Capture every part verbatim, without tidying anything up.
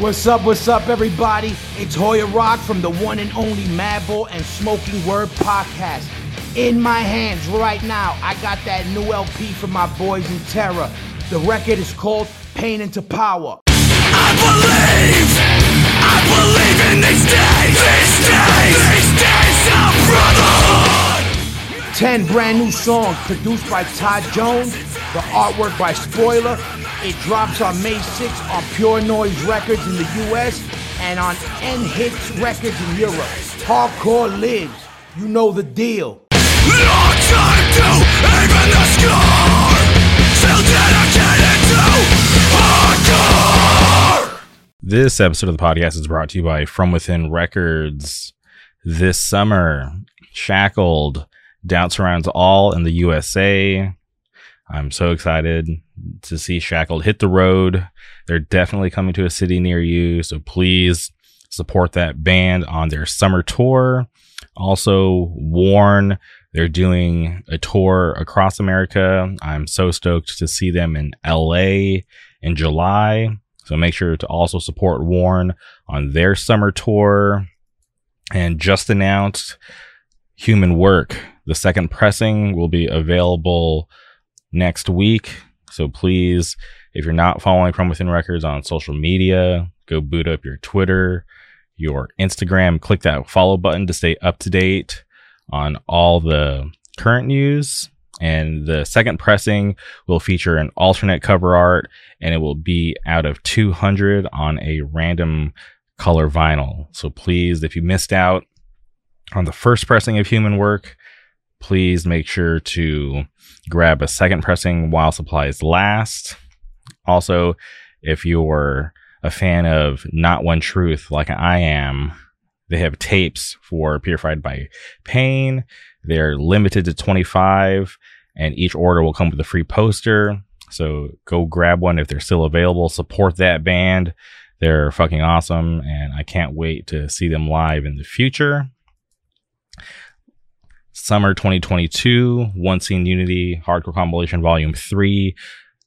What's up, what's up, everybody? It's Hoya Rock from the one and only Madball and Smoking Word podcast. In my hands right now, I got that new L P from my boys in Terror. The record is called Pain into Power. I believe, I believe in these days, these days, these days of brotherhood. Ten brand new songs produced by Todd Jones, the artwork by Spoiler. It drops on May sixth on Pure Noise Records in the U S and on End Hits Records in Europe. Hardcore lives, you know the deal. Long time to even the score, still dedicated to hardcore. This episode of the podcast is brought to you by From Within Records. This summer, Shackled Down surrounds all in the U S A. I'm so excited to see Shackled hit the road. They're definitely coming to a city near you, so please support that band on their summer tour. Also, Warn, they're doing a tour across America. I'm so stoked to see them in L A in July. So make sure to also support Warn on their summer tour. And just announced, Human Work, the second pressing, will be available next week. So please, if you're not following From Within Records on social media, go boot up your Twitter, your Instagram, click that follow button to stay up to date on all the current news. And the second pressing will feature an alternate cover art, and it will be out of two hundred on a random color vinyl. So please, if you missed out on the first pressing of Human Work, please make sure to grab a second pressing while supplies last. Also, if you're a fan of Not One Truth like I am, they have tapes for Purified by Pain. They're limited to twenty-five, and each order will come with a free poster. So go grab one if they're still available. Support that band. They're fucking awesome, and I can't wait to see them live in the future. Summer twenty twenty-two, One Scene Unity, Hardcore Compilation Volume three,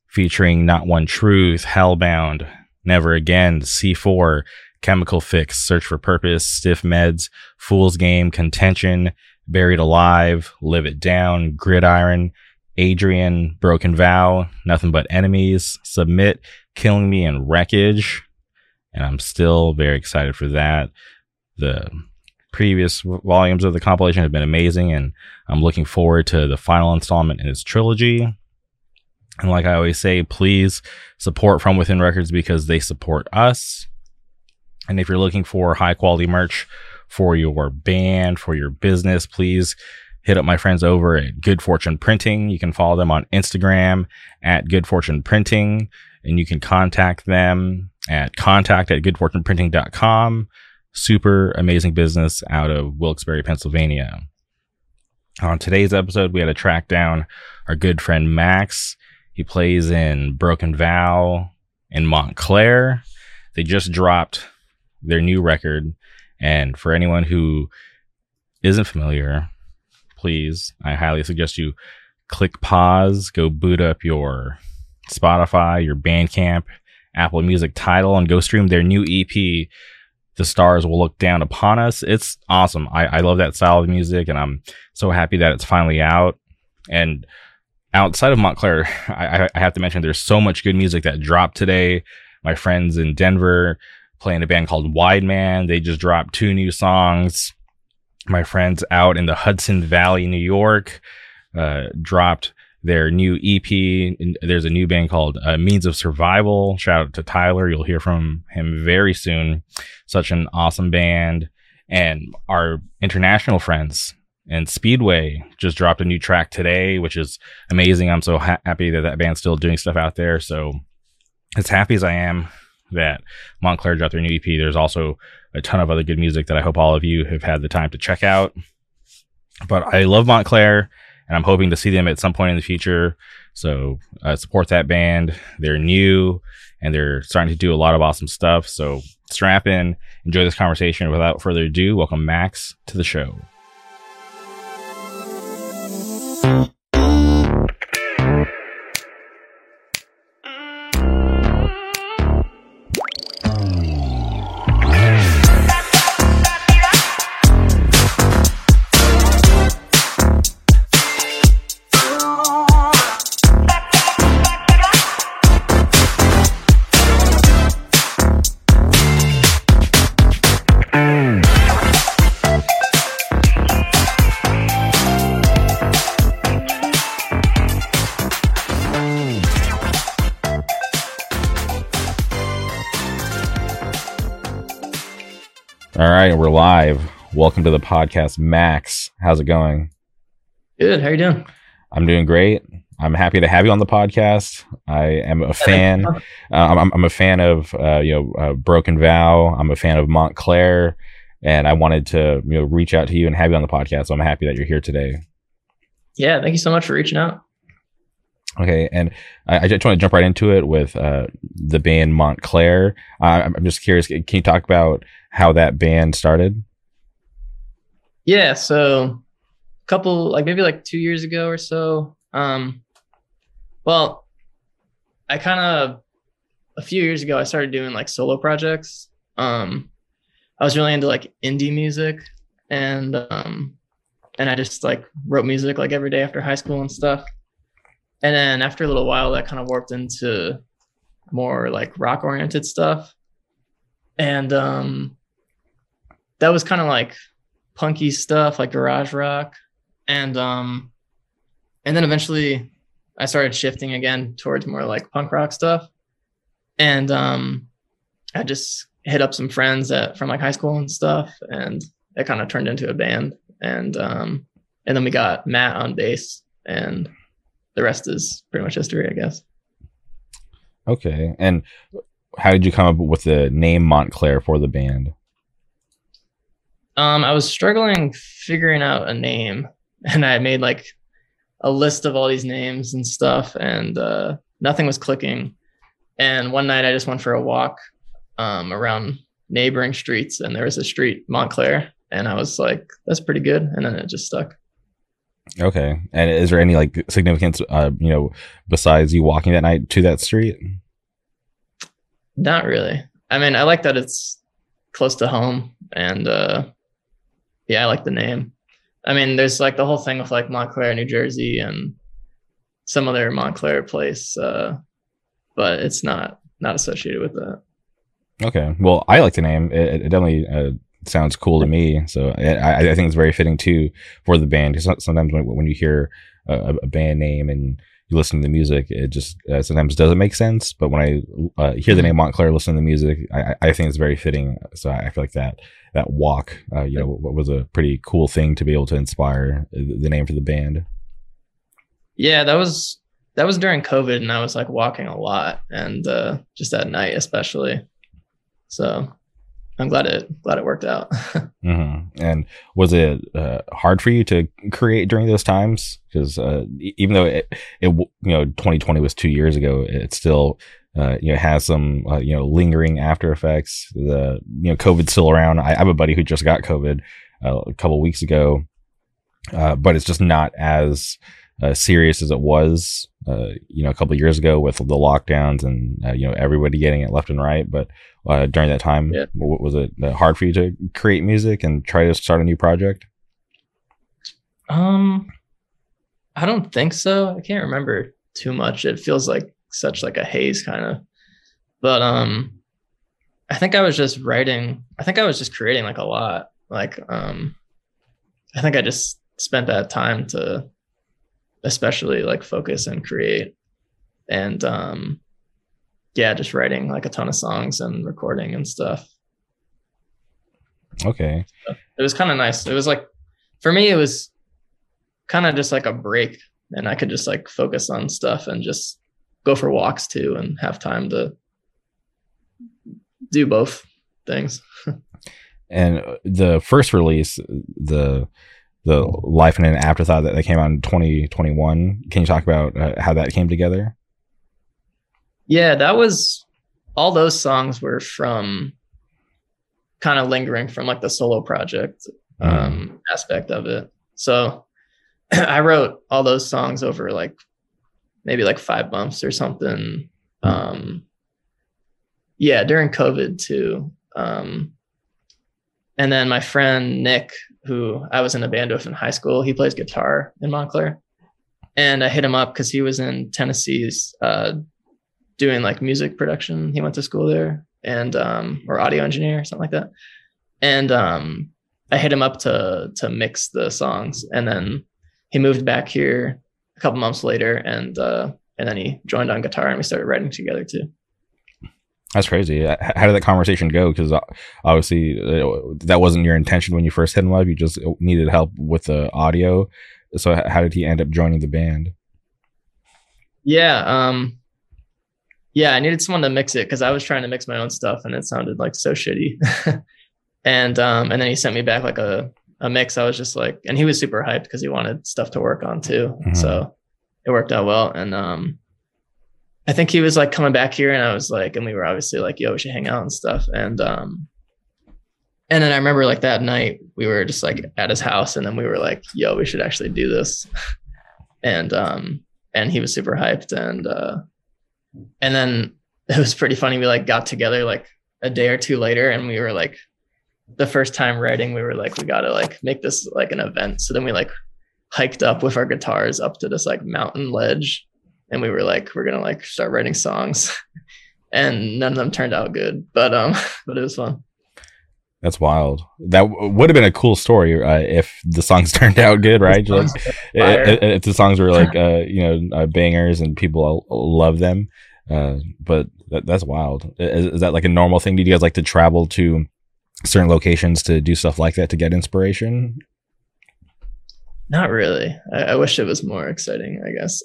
featuring Not One Truth, Hellbound, Never Again, C four, Chemical Fix, Search for Purpose, Stiff Meds, Fool's Game, Contention, Buried Alive, Live It Down, Gridiron, Adrian, Broken Vow, Nothing But Enemies, Submit, Killing Me, and Wreckage. And I'm still very excited for that. The previous volumes of the compilation have been amazing, and I'm looking forward to the final installment in its trilogy. And like I always say, please support From Within Records because they support us. And if you're looking for high quality merch for your band, for your business, please hit up my friends over at Good Fortune Printing. You can follow them on Instagram at Good Fortune Printing, and you can contact them at contact at good fortune printing dot com. Super amazing business out of Wilkes-Barre, Pennsylvania. On today's episode, we had to track down our good friend Max. He plays in Broken Vow in Montclair. They just dropped their new record. And for anyone who isn't familiar, please, I highly suggest you click pause, go boot up your Spotify, your Bandcamp, Apple Music Tidal, and go stream their new E P, The Stars Will Look Down Upon Us. It's awesome. I, I love that style of music, and I'm so happy that it's finally out. And outside of Montclair, I, I have to mention there's so much good music that dropped today. My friends in Denver playing a band called Wide Man. They just dropped two new songs. My friends out in the Hudson Valley, New York, uh, dropped their new E P. There's a new band called uh, Means of Survival. Shout out to Tyler. You'll hear from him very soon. Such an awesome band. And our international friends and Speedway just dropped a new track today, which is amazing. I'm so ha- happy that that band's still doing stuff out there. So as happy as I am that Montclair dropped their new E P, there's also a ton of other good music that I hope all of you have had the time to check out. But I love Montclair, and I'm hoping to see them at some point in the future. So uh, support that band. They're new, and they're starting to do a lot of awesome stuff. So strap in, enjoy this conversation. Without further ado, welcome Max to the show. All right, we're live. Welcome to the podcast, Max. How's it going? Good. How are you doing? I'm doing great. I'm happy to have you on the podcast. I am a fan. Uh, I'm, I'm a fan of uh, you know uh, Broken Vow. I'm a fan of Montclair, and I wanted to you know reach out to you and have you on the podcast. So I'm happy that you're here today. Yeah, thank you so much for reaching out. Okay, and I, I just want to jump right into it with uh, the band Montclair. Uh, I'm just curious, can you talk about how that band started? Yeah, so a couple, like maybe like two years ago or so. Um, well, I kind of, a few years ago, I started doing like solo projects. Um, I was really into like indie music, and um, and I just like wrote music like every day after high school and stuff. And then after a little while, that kind of warped into more like rock oriented stuff. And um, that was kind of like punky stuff, like garage rock. And um, and then eventually I started shifting again towards more like punk rock stuff. And um, I just hit up some friends that, from like high school and stuff. And it kind of turned into a band. And um, and then we got Matt on bass, and the rest is pretty much history, I guess. Okay. And how did you come up with the name Montclair for the band? Um, I was struggling figuring out a name, and I made like a list of all these names and stuff, and uh, nothing was clicking. And one night I just went for a walk um, around neighboring streets, and there was a street, Montclair, and I was like, that's pretty good. And then it just stuck. Okay. And is there any like significance, uh, you know, besides you walking that night to that street? Not really. I mean, I like that it's close to home, and uh, yeah, I like the name. I mean, there's like the whole thing with like Montclair, New Jersey, and some other Montclair place, uh, but it's not not associated with that. Okay. Well, I like the name. It, it definitely uh, sounds cool to me, so I, I think it's very fitting too for the band. Because sometimes when, when you hear a, a band name and you listen to the music, it just uh, sometimes doesn't make sense. But when I uh, hear the name Montclair, listen to the music, I, I think it's very fitting. So I feel like that that walk, uh, you know, was a pretty cool thing to be able to inspire the name for the band. Yeah, that was that was during COVID, and I was like walking a lot, and uh, just at night especially. So I'm glad it glad it worked out. Mm-hmm. And was it uh, hard for you to create during those times? Because uh, even though it, it you know twenty twenty was two years ago, it still uh, you know has some uh, you know lingering after effects. The you know COVID's still around. I, I have a buddy who just got COVID uh, a couple weeks ago, uh, but it's just not as uh, serious as it was uh, you know a couple of years ago with the lockdowns and uh, you know everybody getting it left and right, but. Uh, during that time, yeah. Was it hard for you to create music and try to start a new project? Um, I don't think so. I can't remember too much. It feels like such like a haze kind of, but um, I think I was just writing. I think I was just creating like a lot. Like um, I think I just spent that time to, especially like focus and create, and um. Yeah, just writing like a ton of songs and recording and stuff. Okay. So it was kind of nice. It was like, for me, it was kind of just like a break, and I could just like focus on stuff and just go for walks too, and have time to do both things. And the first release, the the Life in an Afterthought that came out in twenty twenty-one, can you talk about uh, how that came together? Yeah, that was, all those songs were from kind of lingering from like the solo project um, um, aspect of it. So I wrote all those songs over like maybe like five months or something. Um, yeah, during COVID too. Um, and then my friend Nick, who I was in a band with in high school, he plays guitar in Montclair. And I hit him up because he was in Tennessee's uh doing like music production. He went to school there, and um or audio engineer or something like that, and um I hit him up to to mix the songs, and then he moved back here a couple months later, and uh and then he joined on guitar, and we started writing together too. That's crazy. How did that conversation go? Because obviously that wasn't your intention when you first hit him up. You just needed help with the audio. So how did he end up joining the band? Yeah. Um, yeah, I needed someone to mix it because I was trying to mix my own stuff and it sounded like so shitty. and um, and then he sent me back like a, a mix. I was just like, and he was super hyped because he wanted stuff to work on too. Mm-hmm. So it worked out well. And um, I think he was like coming back here and I was like, and we were obviously like, yo, we should hang out and stuff. And um, and then I remember like that night we were just like at his house and then we were like, yo, we should actually do this. and um, and he was super hyped. And uh, and then it was pretty funny. We like got together like a day or two later and we were like, the first time writing, we were like, we got to like make this like an event. So then we like hiked up with our guitars up to this like mountain ledge. And we were like, we're going to like start writing songs and none of them turned out good, but, um, but it was fun. That's wild. That w- would have been a cool story uh, if the songs turned out good, right? Just, if, if the songs were like, uh, you know, uh, bangers and people love them. Uh, but that, that's wild. Is, is that like a normal thing? Do you guys like to travel to certain locations to do stuff like that to get inspiration? Not really. I, I wish it was more exciting, I guess.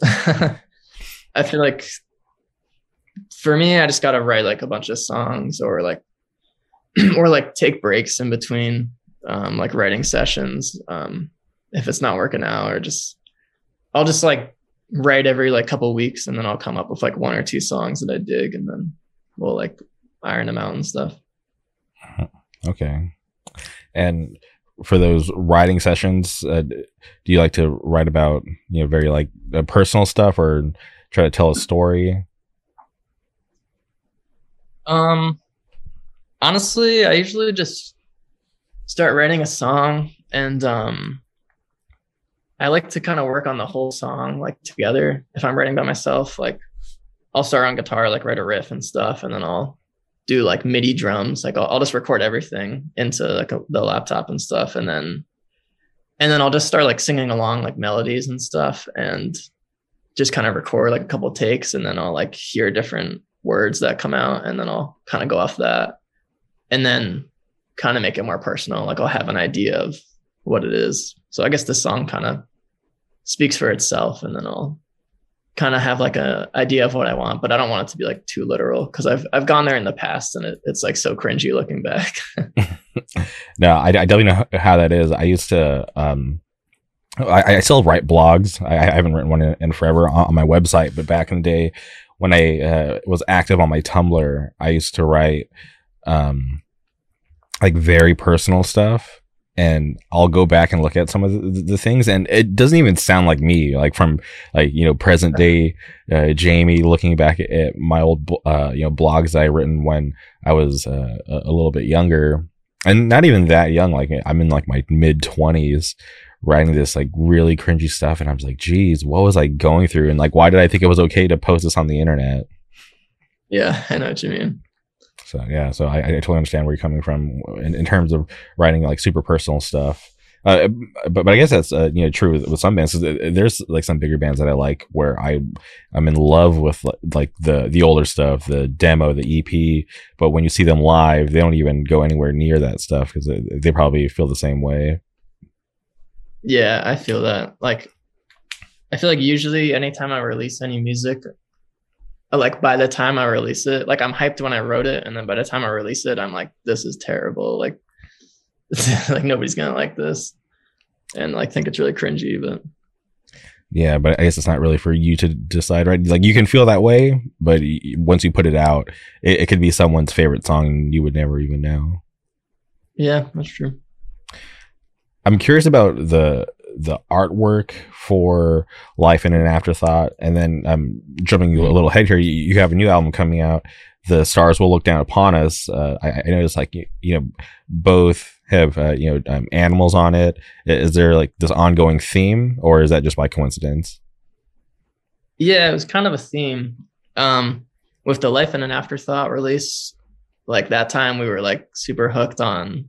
I feel like for me, I just got to write like a bunch of songs or like, or like take breaks in between, um, like writing sessions. Um, if it's not working out or just, I'll just like write every like couple weeks and then I'll come up with like one or two songs that I dig and then we'll like iron them out and stuff. Okay. And for those writing sessions, uh, do you like to write about, you know, very like uh, personal stuff or try to tell a story? Um, honestly, I usually just start writing a song and um, I like to kind of work on the whole song like together. If I'm writing by myself, like I'll start on guitar, like write a riff and stuff, and then I'll do like MIDI drums. Like I'll, I'll just record everything into like a, the laptop and stuff, and then and then I'll just start like singing along like melodies and stuff, and just kind of record like a couple takes, and then I'll like hear different words that come out, and then I'll kind of go off that and then kind of make it more personal. Like I'll have an idea of what it is. So I guess the song kind of speaks for itself, and then I'll kind of have like a idea of what I want, but I don't want it to be like too literal because I've I've gone there in the past and it, it's like so cringy looking back. No, I, I definitely know how that is. I used to, um, I, I still write blogs. I, I haven't written one in, in forever on, on my website, but back in the day when I uh, was active on my Tumblr, I used to write um, like very personal stuff, and I'll go back and look at some of the, the things, and it doesn't even sound like me, like from like, you know, present day uh, Jamie looking back at, at my old, uh, you know, blogs that I written when I was uh, a little bit younger, and not even that young. Like I'm in like my mid twenties. Writing this like really cringy stuff, and I was like, geez, what was I going through, and like why did I think it was okay to post this on the internet? Yeah, I know what you mean. So yeah, so I, I totally understand where you're coming from in, in terms of writing like super personal stuff. Uh, but but I guess that's uh, you know, true with, with some bands. There's like some bigger bands that I like where I I'm in love with like the the older stuff, the demo, the E P. But when you see them live, they don't even go anywhere near that stuff because they, they probably feel the same way. Yeah, I feel that. Like, I feel like usually anytime I release any music, like by the time I release it, like I'm hyped when I wrote it, and then by the time I release it, I'm like, this is terrible. Like, like nobody's gonna like this, and like think it's really cringy. But yeah, but I guess it's not really for you to decide, right? Like, you can feel that way, but once you put it out, it, it could be someone's favorite song, and you would never even know. Yeah, that's true. I'm curious about the the artwork for Life in an Afterthought, and then I'm jumping a little ahead here. You, you have a new album coming out, The Stars Will Look Down Upon Us. Uh, I, I noticed, like you, you know, both have uh, you know um, animals on it. Is there like this ongoing theme, or is that just by coincidence? Yeah, it was kind of a theme um, with the Life in an Afterthought release. Like that time, we were like super hooked on.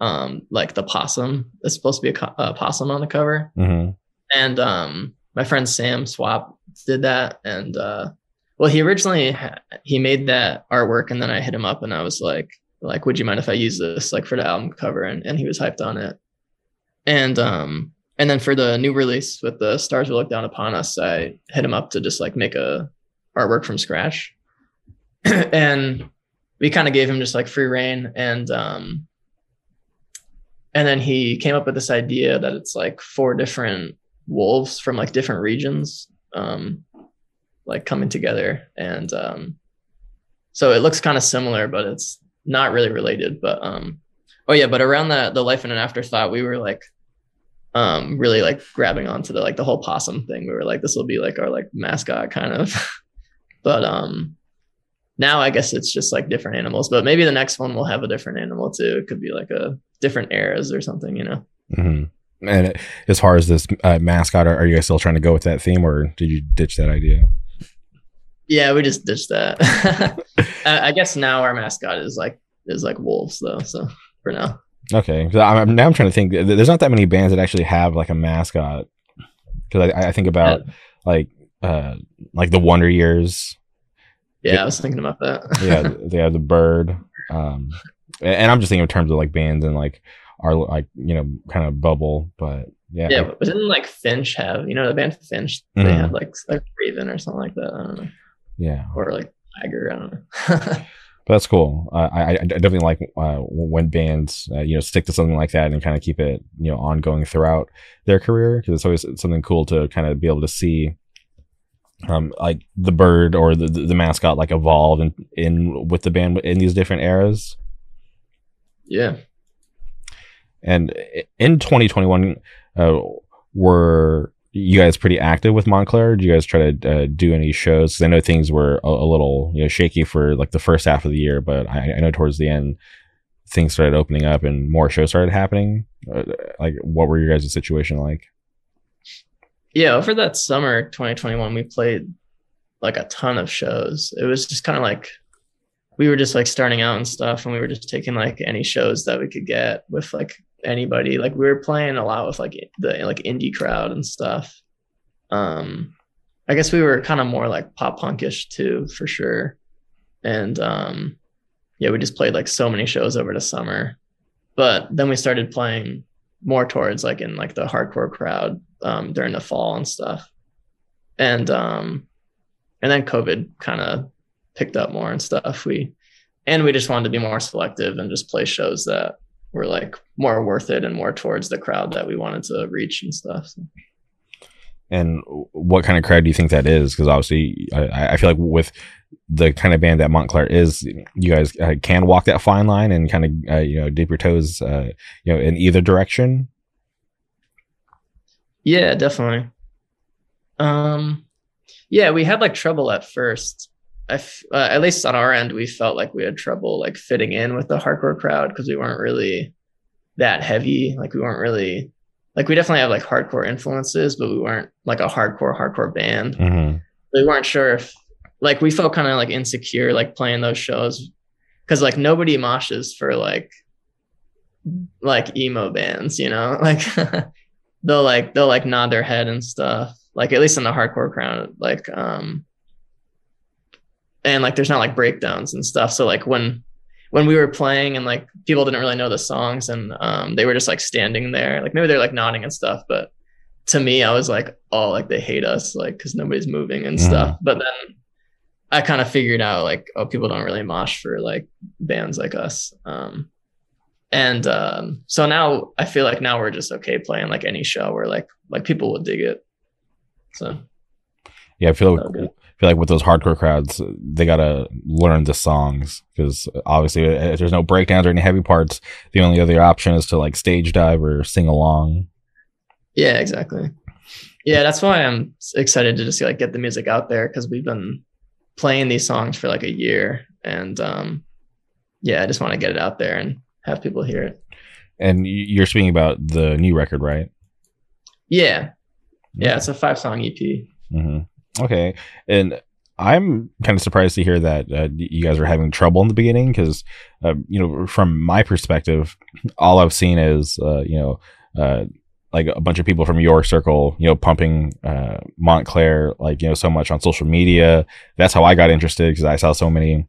Um, like the possum. It's supposed to be a, co- a possum on the cover. Mm-hmm. And um, my friend Sam Swap did that, and uh, Well, he originally, ha- he made that artwork, and then I hit him up and I was like, like, would you mind if I use this like for the album cover? And, and he was hyped on it. And, um, and then for the new release with The Stars Will Look Down Upon Us, I hit him up to just like make a artwork from scratch. And we kind of gave him just like free reign. And, um, and then he came up with this idea that it's like four different wolves from like different regions, um, like coming together. And, um, so it looks kind of similar, but it's not really related. But, um, oh yeah. But around the, the Life in an Afterthought, we were like, um, really like grabbing onto the, like the whole possum thing. We were like, this will be like our like mascot kind of, but, um, now I guess it's just like different animals, but maybe the next one will have a different animal too. It could be like a different eras or something, you know? Mm-hmm. And it, as far as this uh, mascot, are, are you guys still trying to go with that theme, or did you ditch that idea? Yeah, we just ditched that. I, I guess now our mascot is like, is like wolves though. So for now. Okay. So I'm, now I'm trying to think, there's not that many bands that actually have like a mascot. Cause I, I think about yeah. like, uh, like the Wonder Years. Yeah, yeah, I was thinking about that. Yeah, they have the bird, um, and I'm just thinking in terms of like bands and like our like you know kind of bubble, but yeah. Yeah, but didn't like Finch have you know the band Finch? They mm-hmm. had like like Raven or something like that. I don't know. Yeah, or like Tiger. I don't know. But that's cool. Uh, I I definitely like uh, when bands uh, you know stick to something like that and kind of keep it you know ongoing throughout their career, because it's always something cool to kind of be able to see. Um, like the bird or the, the mascot like evolve and in, in with the band in these different eras. Yeah. And in twenty twenty-one, uh, were you guys pretty active with Montclair? Did you guys try to uh, do any shows? Because I know things were a, a little you know shaky for like the first half of the year, but I, I know towards the end things started opening up and more shows started happening. Like, what were your guys' situation like? Yeah, over that summer twenty twenty-one, we played like a ton of shows. It was just kind of like we were just like starting out and stuff, and we were just taking like any shows that we could get with like anybody. Like we were playing a lot with like the like indie crowd and stuff. Um, I guess we were kind of more like pop punkish too, for sure. And um, yeah, we just played like so many shows over the summer, but then we started playing more towards like in like the hardcore crowd um during the fall and stuff, and um and then COVID kind of picked up more and stuff. We and we just wanted to be more selective and just play shows that were like more worth it and more towards the crowd that we wanted to reach and stuff. So. And what kind of crowd do you think that is? Because obviously I, I feel like with the kind of band that Montclair is, you guys uh, can walk that fine line and kind of uh, you know dip your toes uh, you know in either direction. Yeah, definitely. Um, yeah, we had like trouble at first. I f- uh, at least on our end, we felt like we had trouble like fitting in with the hardcore crowd because we weren't really that heavy. Like we weren't really like we definitely have like hardcore influences, but we weren't like a hardcore hardcore band. Mm-hmm. We weren't sure if. Like we felt kind of like insecure, like playing those shows, because like nobody moshes for like, like emo bands, you know, like they'll like, they'll like nod their head and stuff. Like at least in the hardcore crowd, like, um, and like, there's not like breakdowns and stuff. So like when, when we were playing and like people didn't really know the songs and, um, they were just like standing there, like maybe they're like nodding and stuff, but to me, I was like, oh, like they hate us, like, cause nobody's moving and stuff. Mm. But then I kind of figured out like, oh, people don't really mosh for like bands like us. Um, and um, so now I feel like now we're just okay playing like any show where like, like people will dig it. So. Yeah. I feel like, I feel like with those hardcore crowds, they got to learn the songs, because obviously if there's no breakdowns or any heavy parts, the only other option is to like stage dive or sing along. Yeah, exactly. Yeah. That's why I'm excited to just like get the music out there, because we've been playing these songs for like a year, and um yeah I just want to get it out there and have people hear it. And you're speaking about the new record, right? Yeah yeah, yeah. It's a five song E P. Mm-hmm. Okay. And I'm kind of surprised to hear that uh, you guys were having trouble in the beginning, because uh, you know from my perspective all I've seen is uh you know uh like a bunch of people from your circle, you know, pumping uh, Montclair, like, you know, so much on social media. That's how I got interested, because I saw so many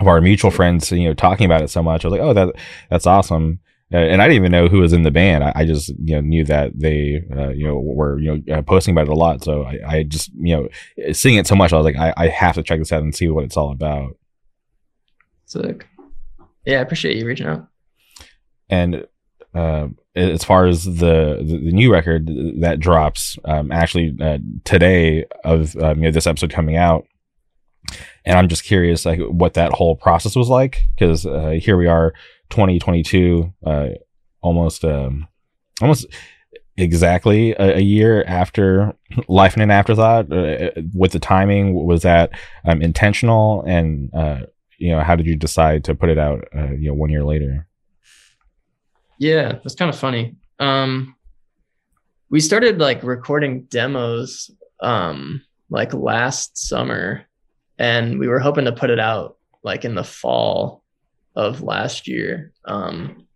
of our mutual friends, you know, talking about it so much. I was like, oh, that that's awesome. And I didn't even know who was in the band. I, I just, you know, knew that they, uh, you know, were, you know, uh, posting about it a lot. So I, I just, you know, seeing it so much, I was like, I, I have to check this out and see what it's all about. Sick. Yeah, I appreciate you reaching out. And uh, as far as the, the, the new record that drops, um, actually uh, today of um, you know, this episode coming out, and I'm just curious, like, what that whole process was like, because uh, here we are, twenty twenty-two, uh, almost um, almost exactly a, a year after Life in an Afterthought. Uh, with the timing, was that um, intentional? And uh, you know, how did you decide to put it out? Uh, you know, one year later. Yeah, that's kind of funny. Um, we started like recording demos um, like last summer, and we were hoping to put it out like in the fall of last year. Um,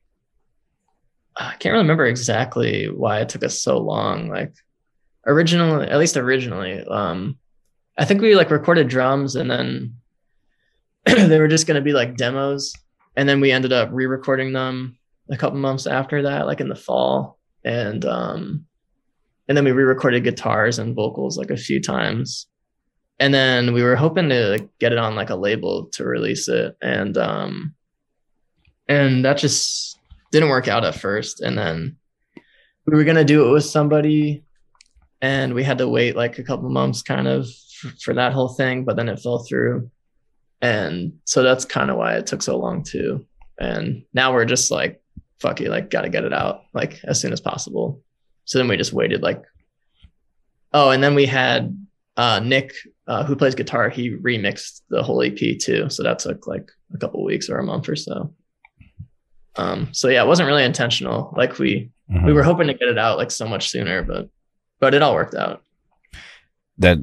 I can't remember exactly why it took us so long. Like originally, at least originally, um, I think we like recorded drums, and then they were just going to be like demos. And then we ended up re-recording them a couple months after that, like in the fall. And, um, and then we re-recorded guitars and vocals like a few times. And then we were hoping to like, get it on like a label to release it. And, um, and that just didn't work out at first. And then we were going to do it with somebody, and we had to wait like a couple months kind of f- for that whole thing, but then it fell through. And so that's kind of why it took so long too. And now we're just like, fuck it, like got to get it out like as soon as possible. So then we just waited like, oh, and then we had uh, Nick, uh, who plays guitar. He remixed the whole E P too. So that took like a couple weeks or a month or so. Um, so yeah, it wasn't really intentional. Like we, mm-hmm. we were hoping to get it out like so much sooner, but, but it all worked out. That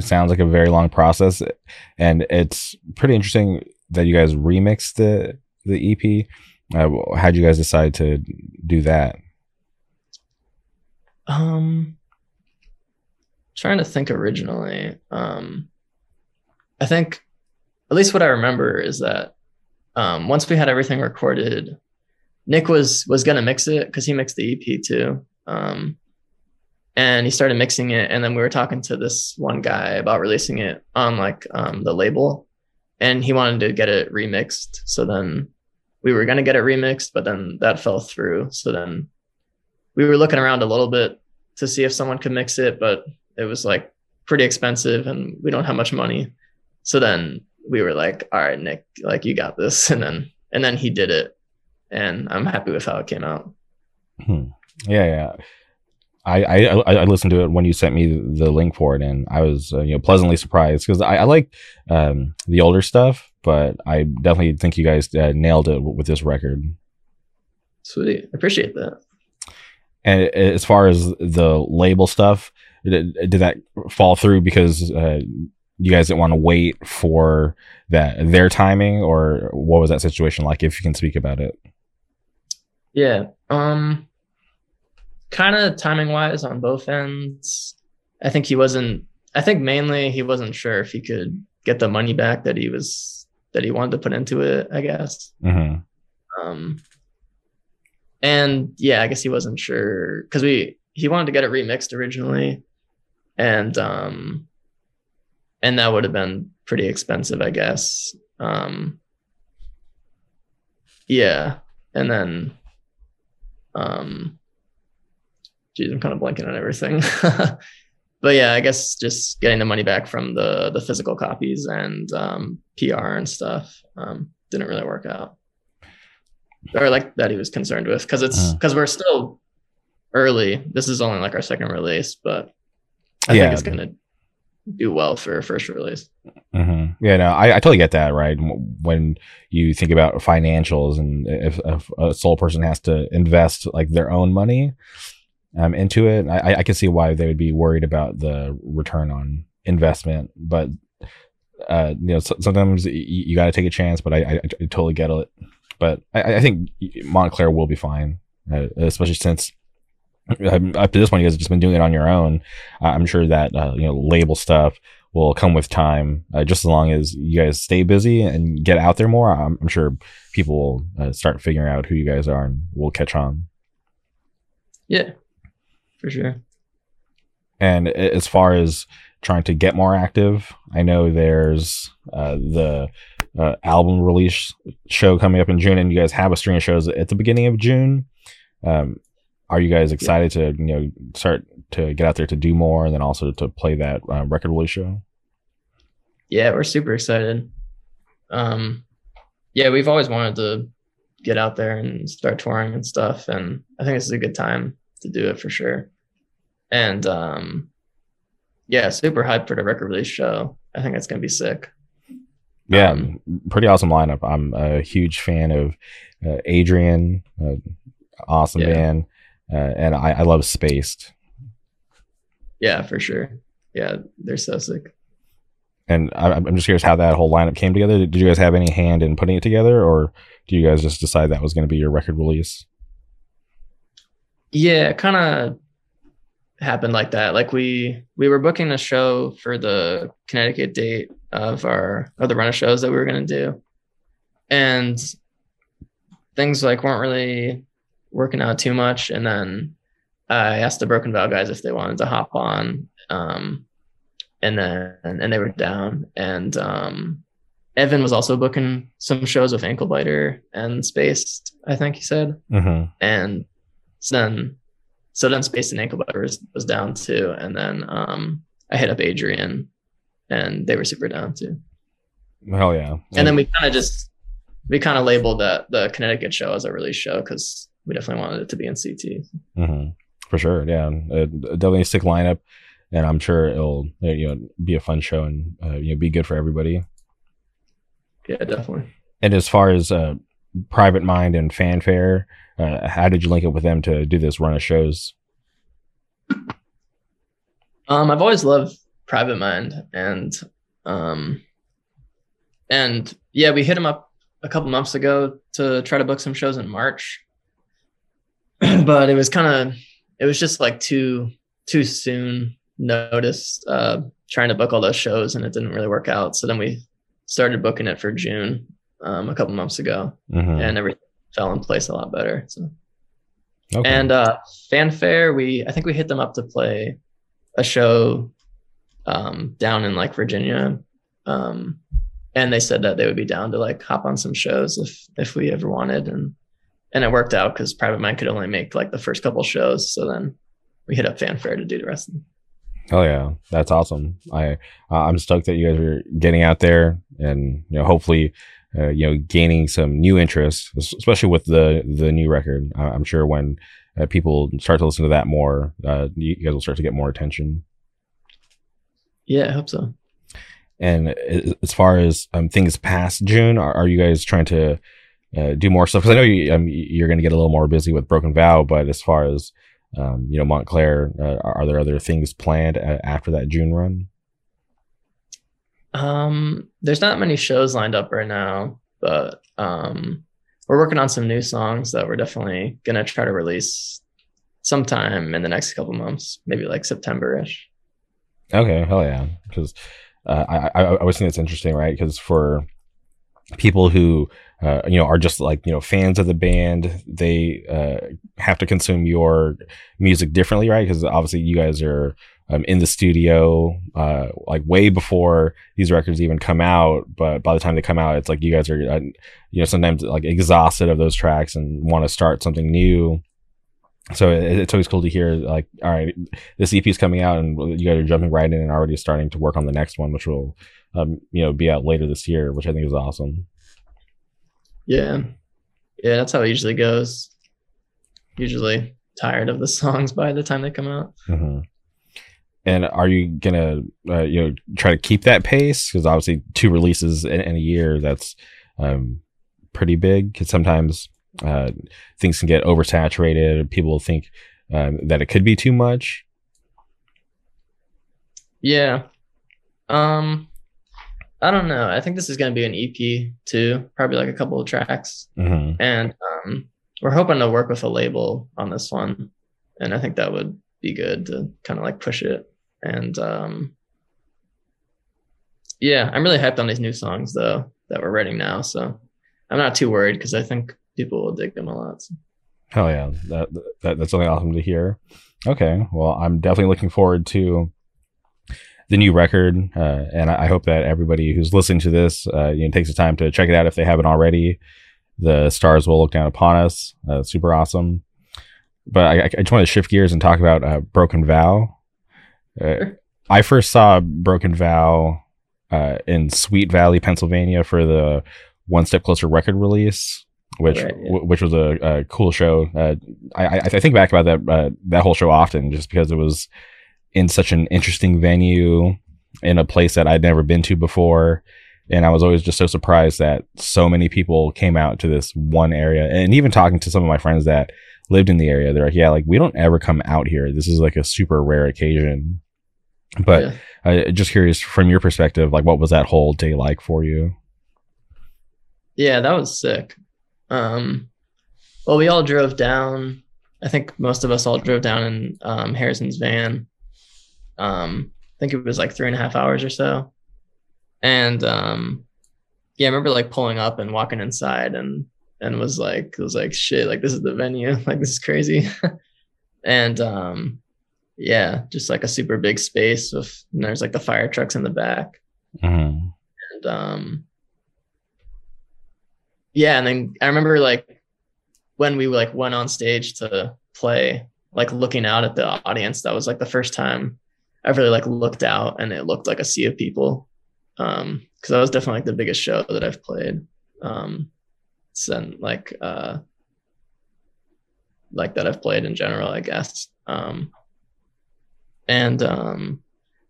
sounds like a very long process, and it's pretty interesting that you guys remixed the, the E P. Uh, how'd you guys decide to do that? Um, trying to think originally. Um, I think at least what I remember is that um, once we had everything recorded, Nick was, was going to mix it, because he mixed the E P too. Um, and he started mixing it. And then we were talking to this one guy about releasing it on like um, the label, and he wanted to get it remixed. So then we were going to get it remixed, but then that fell through. So then we were looking around a little bit to see if someone could mix it, but it was like pretty expensive and we don't have much money. So then we were like, all right, Nick, like you got this. And then, and then he did it, and I'm happy with how it came out. Hmm. Yeah. Yeah. I, I, I listened to it when you sent me the link for it, and I was, uh, you know, pleasantly surprised, because I, I like um, the older stuff, but I definitely think you guys uh, nailed it w- with this record. Sweet. I appreciate that. And as far as the label stuff, Did, did that fall through because uh, you guys didn't want to wait for that their timing, or what was that situation like, if you can speak about it? Yeah, um, kind of timing wise on both ends. I think he wasn't. I think mainly he wasn't sure if he could get the money back that he was that he wanted to put into it, I guess. Mm-hmm. Um, and yeah, I guess he wasn't sure because we he wanted to get it remixed originally. And um, and that would have been pretty expensive, I guess. Um, yeah, and then, um, geez, I'm kind of blanking on everything. But yeah, I guess just getting the money back from the the physical copies and um, P R and stuff um, didn't really work out, or like that he was concerned with, because it's because uh. we're still early. This is only like our second release, but I yeah. think it's gonna do well for a first release. Mm-hmm. Yeah, no, I, I totally get that, right? When you think about financials, and if, if a sole person has to invest like their own money um, into it, I, I can see why they would be worried about the return on investment. But uh, you know, so, sometimes you, you got to take a chance. But I, I, I totally get it. But I, I think Montclair will be fine, uh, especially since up to this point, you guys have just been doing it on your own. I'm sure that uh, you know, label stuff will come with time, uh, just as long as you guys stay busy and get out there more. I'm, I'm sure people will uh, start figuring out who you guys are, and we'll catch on. Yeah, for sure. And as far as trying to get more active, I know there's uh, the uh, album release show coming up in June, and you guys have a string of shows at the beginning of June. Um, are you guys excited yeah. to, you know, start to get out there to do more, and then also to play that uh, record release show? Yeah, we're super excited. Um, yeah, we've always wanted to get out there and start touring and stuff, and I think this is a good time to do it for sure. And um, yeah, super hyped for the record release show. I think that's going to be sick. Yeah, um, pretty awesome lineup. I'm a huge fan of uh, Adrian, uh, awesome yeah. band, uh, and I, I love Spaced. Yeah, for sure. Yeah, they're so sick. And I, I'm just curious how that whole lineup came together. Did you guys have any hand in putting it together, or do you guys just decide that was going to be your record release? Yeah, kind of happened like that. Like we we were booking a show for the Connecticut date of our of the run of shows that we were going to do, and things like weren't really working out too much. And then I asked the Broken Vow guys if they wanted to hop on, um and then and they were down. And um Evan was also booking some shows with Ankle Biter and Spaced, I think he said. Mm-hmm. and so then So then Space and Ankle Biter was, was down too. And then um, I hit up Adrian, and they were super down too. Hell yeah. And yeah. then we kind of just, we kind of labeled that the Connecticut show as a release show, because we definitely wanted it to be in C T. Mm-hmm. For sure. Yeah. Uh, definitely a sick lineup, and I'm sure it'll, you know, be a fun show, and uh, you know, be good for everybody. Yeah, definitely. And as far as uh, Private Mind and Fanfare, Uh, how did you link up with them to do this run of shows? Um, I've always loved Private Mind, and um, and yeah, we hit them up a couple months ago to try to book some shows in March, but it was kind of it was just like too too soon notice, uh, trying to book all those shows, and it didn't really work out. So then we started booking it for June um, a couple months ago, mm-hmm. and everything fell in place a lot better. So okay. And uh Fanfare, we I think we hit them up to play a show um down in like Virginia, um and they said that they would be down to like hop on some shows if if we ever wanted, and and it worked out because Private Mind could only make like the first couple shows, so then we hit up Fanfare to do the rest of them. Oh yeah, that's awesome. I uh, I'm stoked that you guys are getting out there, and you know, hopefully Uh, you know, gaining some new interest, especially with the the new record. I- I'm sure when uh, people start to listen to that more, uh, you guys will start to get more attention. Yeah, I hope so. And as far as um, things past June, are, are you guys trying to uh, do more stuff? Because I know you, um, you're going to get a little more busy with Broken Vow, but as far as um, you know, Montclair, uh, are there other things planned uh, after that June run? Um, there's not many shows lined up right now, but um, we're working on some new songs that we're definitely going to try to release sometime in the next couple months, maybe like September-ish. Okay, hell yeah. Because uh, I, I, I always think it's interesting, right? Because for people who, uh, you know, are just like, you know, fans of the band, they uh, have to consume your music differently, right? Because obviously you guys are Um, in the studio uh like way before these records even come out, but by the time they come out, it's like you guys are uh, you know, sometimes like exhausted of those tracks and want to start something new. So it, it's always cool to hear like, all right, this E P is coming out and you guys are jumping right in and already starting to work on the next one, which will um you know, be out later this year, which I think is awesome. Yeah, yeah, that's how it usually goes. Usually tired of the songs by the time they come out. Mm-hmm. And are you gonna, uh, you know, try to keep that pace? Because obviously, two releases in, in a year—that's um, pretty big. Because sometimes uh, things can get oversaturated. People think um, that it could be too much. Yeah, um, I don't know. I think this is gonna be an E P too, probably like a couple of tracks. Mm-hmm. And um, we're hoping to work with a label on this one. And I think that would be good to kind of like push it. And um, yeah, I'm really hyped on these new songs though that we're writing now. So I'm not too worried because I think people will dig them a lot. So. Hell yeah. That, that that's something awesome to hear. Okay. Well, I'm definitely looking forward to the new record. Uh, and I, I hope that everybody who's listening to this, uh, you know, takes the time to check it out if they haven't already. The Stars Will Look Down Upon Us. Uh, super awesome. But I, I just wanted to shift gears and talk about uh, Broken Vow. Uh, I first saw Broken Vow uh, in Sweet Valley, Pennsylvania for the One Step Closer record release, which right, yeah. w- which was a, a cool show. Uh, I, I think back about that uh, that whole show often just because it was in such an interesting venue in a place that I'd never been to before. And I was always just so surprised that so many people came out to this one area. And even talking to some of my friends that lived in the area, they're like, yeah, like we don't ever come out here. This is like a super rare occasion. But yeah. I just curious from your perspective, like what was that whole day like for you? Yeah, that was sick. Um, well, we all drove down. I think most of us all drove down in um, Harrison's van. Um, I think it was like three and a half hours or so. And um, yeah, I remember like pulling up and walking inside and and was like, it was like, shit, like this is the venue. Like, this is crazy. And um, yeah, just like a super big space with, and there's like the fire trucks in the back. Mm-hmm. And um, yeah. And then I remember like when we like went on stage to play, like looking out at the audience, that was like the first time I really like looked out and it looked like a sea of people. Um, cause that was definitely like the biggest show that I've played. Um, and like, uh, like that I've played in general, I guess. Um, and, um,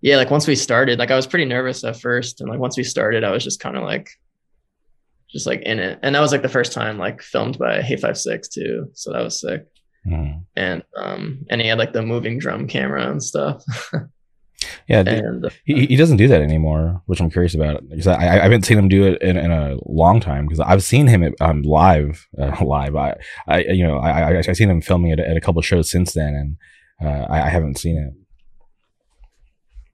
yeah, like once we started, like I was pretty nervous at first. And like, once we started, I was just kind of like, just like in it. And that was like the first time like filmed by Hey five six too. So that was sick. Mm. And, um, and he had like the moving drum camera and stuff. Yeah, and, uh, he he doesn't do that anymore, which I'm curious about because I, I haven't seen him do it in, in a long time. Because I've seen him at, um, live, uh, live. I, I you know I I I've seen him filming it at a couple of shows since then, and uh, I, I haven't seen it.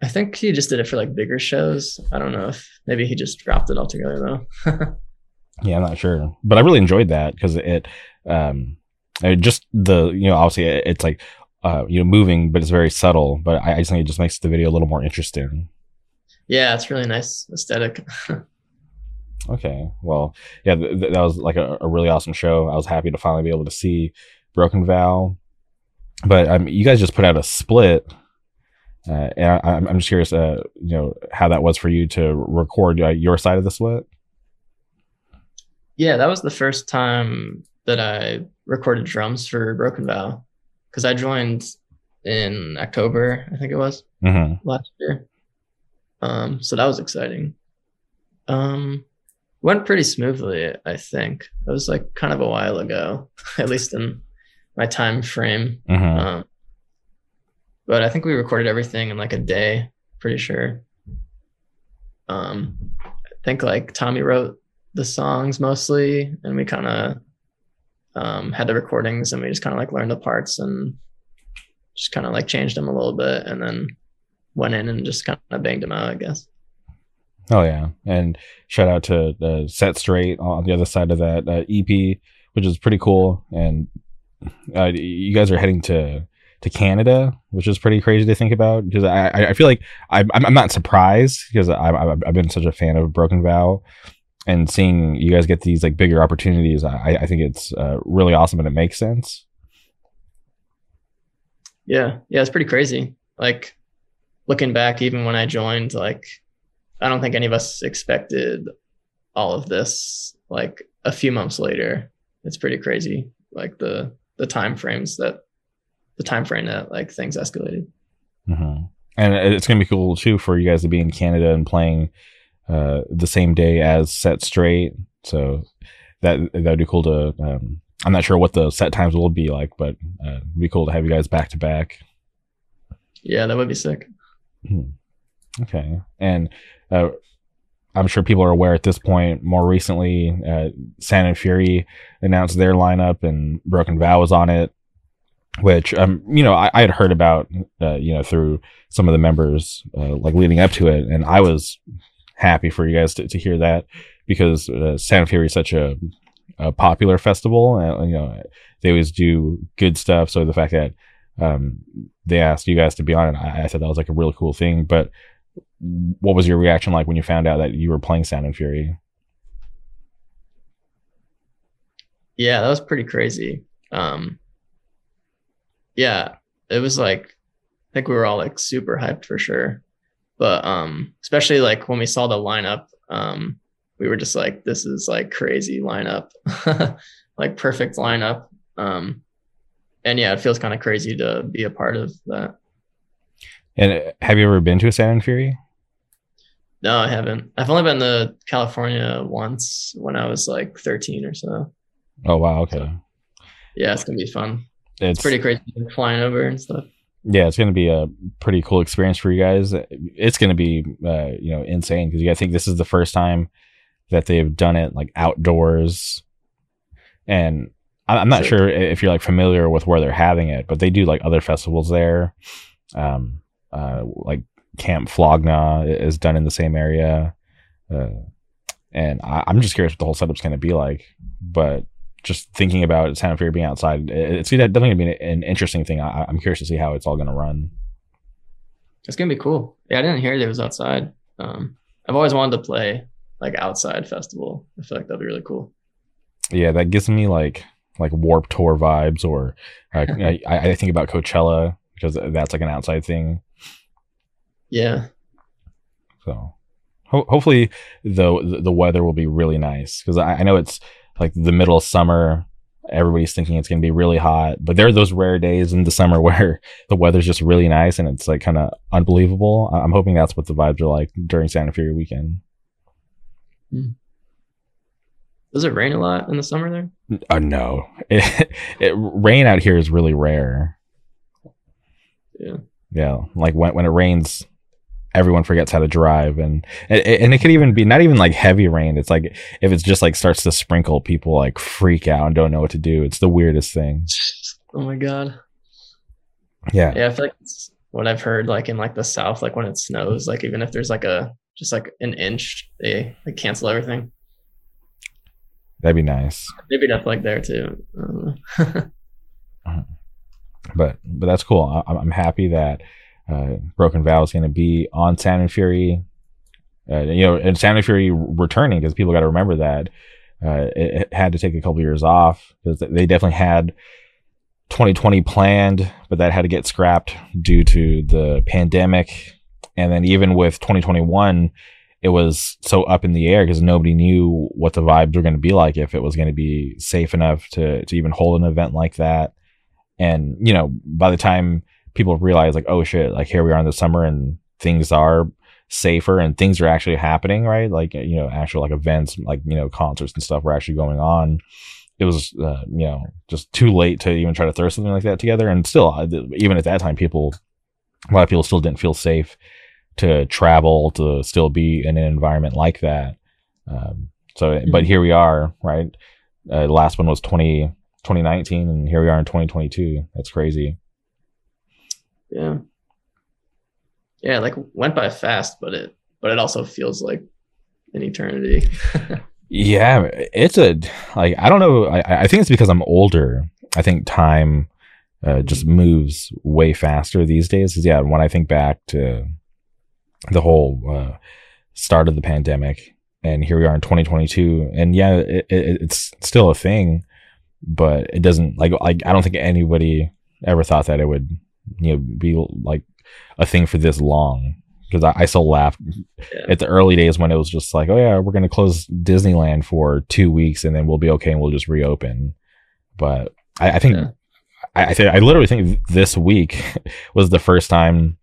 I think he just did it for like bigger shows. I don't know if maybe he just dropped it altogether though. Yeah, I'm not sure, but I really enjoyed that because it, um, it just the you know obviously it, it's like. Uh, you know, moving, but it's very subtle. But I, I just think it just makes the video a little more interesting. Yeah, it's really nice aesthetic. Okay, well, yeah, th- th- that was like a, a really awesome show. I was happy to finally be able to see Broken Vow. But um, you guys just put out a split, uh, and I, I'm just curious, uh, you know, how that was for you to record uh, your side of the split. Yeah, that was the first time that I recorded drums for Broken Vow. Because I joined in October, I think it was, mm-hmm. last year. Um, so that was exciting. Um, went pretty smoothly, I think. It was like kind of a while ago, at least in my time frame. Mm-hmm. Um, but I think we recorded everything in like a day, pretty sure. Um, I think like Tommy wrote the songs mostly, and we kind of... Um, had the recordings and we just kind of like learned the parts and just kind of like changed them a little bit and then went in and just kind of banged them out, I guess. Oh yeah. And shout out to uh, Set Straight on the other side of that uh, E P, which is pretty cool. And uh, you guys are heading to, to Canada, which is pretty crazy to think about because I, I feel like I'm, I'm not surprised because I've, I've been such a fan of Broken Vow. And seeing you guys get these like bigger opportunities, I, I think it's uh, really awesome and it makes sense. Yeah, yeah, it's pretty crazy. Like looking back, even when I joined, like I don't think any of us expected all of this. Like a few months later, it's pretty crazy. Like the the time frames that the time frame that like things escalated. Mm-hmm. And it's gonna be cool too for you guys to be in Canada and playing. Uh, the same day as Set Straight, so that that'd be cool to. Um, I'm not sure what the set times will be like, but uh, it'd be cool to have you guys back to back. Yeah, that would be sick. Hmm. Okay, and uh, I'm sure people are aware at this point. More recently, uh, Sand and Fury announced their lineup, and Broken Vow was on it. which um you know I, I had heard about uh, you know through some of the members uh, like leading up to it, and I was happy for you guys to, to hear that, because uh, Sound Fury is such a, a popular festival, and you know they always do good stuff. So the fact that um they asked you guys to be on it, I, I thought that was like a really cool thing. But what was your reaction like when you found out that you were playing Sound and Fury? Yeah, that was pretty crazy. Um, yeah, it was like, I think we were all like super hyped for sure. But um, especially like when we saw the lineup, um, we were just like, this is like crazy lineup, like perfect lineup. Um, and yeah, it feels kind of crazy to be a part of that. And have you ever been to a Sound and Fury? No, I haven't. I've only been to California once when I was like thirteen or so. Oh, wow. Okay. So, yeah, it's going to be fun. It's, it's pretty crazy flying over and stuff. Yeah, it's going to be a pretty cool experience for you guys. It's going to be, uh, you know, insane, because I think this is the first time that they've done it like outdoors. And I'm not sure, sure if you're like familiar with where they're having it, but they do like other festivals there. Um, uh, like Camp Flogna is done in the same area. Uh, and I, I'm just curious what the whole setup's going to be like. But just thinking about Sound and Fury being outside, it's definitely going to be an interesting thing. I, I'm curious to see how it's all going to run. It's going to be cool. Yeah, I didn't hear it was outside. Um, I've always wanted to play like outside festival. I feel like that'd be really cool. Yeah, that gives me like like Warped Tour vibes, or uh, I, I think about Coachella, because that's like an outside thing. Yeah. So ho- hopefully though the weather will be really nice, because I, I know it's like the middle of summer, everybody's thinking it's going to be really hot, but there are those rare days in the summer where the weather's just really nice and it's like kind of unbelievable. I'm hoping that's what the vibes are like during Sound and Fury weekend. Does it rain a lot in the summer there? Uh, no, it, it rain out here is really rare. Yeah. Yeah. Like when, when it rains, everyone forgets how to drive, and and it could even be not even like heavy rain. It's like if it's just like starts to sprinkle, people like freak out and don't know what to do. It's the weirdest thing. Oh my god. Yeah. Yeah, I feel like it's what I've heard, like in like the South, like when it snows, like even if there's like a just like an inch, they like cancel everything. That'd be nice. Maybe not like there too. but but that's cool. I, I'm happy that. Uh, Broken Vow is going to be on Sound and Fury, uh, you know, and Sound and Fury returning, because people got to remember that uh, it, it had to take a couple of years off, because they definitely had twenty twenty planned, but that had to get scrapped due to the pandemic. And then even with twenty twenty-one, it was so up in the air because nobody knew what the vibes were going to be like, if it was going to be safe enough to to even hold an event like that. And you know, by the time people realize like, oh shit, like here we are in the summer and things are safer and things are actually happening, right? Like, you know, actual like events, like, you know, concerts and stuff were actually going on. It was, uh, you know, just too late to even try to throw something like that together. And still, even at that time, people, a lot of people still didn't feel safe to travel, to still be in an environment like that. Um, so, mm-hmm. But here we are, right? Uh, the last one was twenty nineteen, and here we are in twenty twenty-two. That's crazy. Yeah. Yeah, like went by fast, but it but it also feels like an eternity. Yeah, it's a like I don't know. I, I think it's because I'm older. I think time uh, just moves way faster these days. Because yeah, when I think back to the whole uh, start of the pandemic, and here we are in twenty twenty-two, and yeah, it, it, it's still a thing, but it doesn't like like I don't think anybody ever thought that it would, you know, be like a thing for this long, because I, I still laugh yeah. at the early days when it was just like, oh yeah, we're going to close Disneyland for two weeks and then we'll be okay and we'll just reopen. But I, I think yeah. I, I, th- I literally think this week was the first time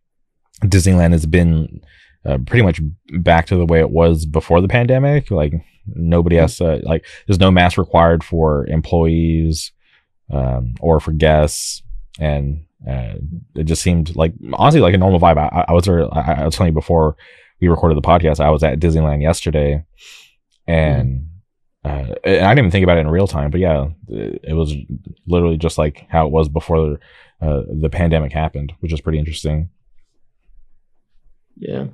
Disneyland has been uh, pretty much back to the way it was before the pandemic. Like nobody has to, like there's no mask required for employees um, or for guests. And Uh, it just seemed like honestly like a normal vibe. I, I was there, I, I was telling you before we recorded the podcast, I was at Disneyland yesterday, and, mm-hmm. uh, and I didn't even think about it in real time, but yeah, it, it was literally just like how it was before uh, the pandemic happened, which is pretty interesting. Yeah.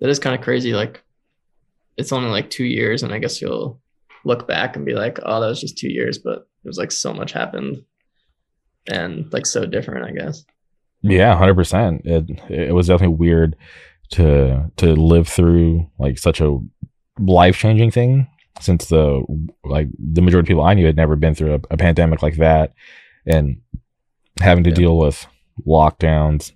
That is kind of crazy. Like, it's only like two years and I guess you'll look back and be like, oh, that was just two years, but it was like so much happened and like so different, I guess. Yeah, one hundred percent. It it was definitely weird to to live through like such a life-changing thing, since the like the majority of people I knew had never been through a, a pandemic like that, and having to yeah. deal with lockdowns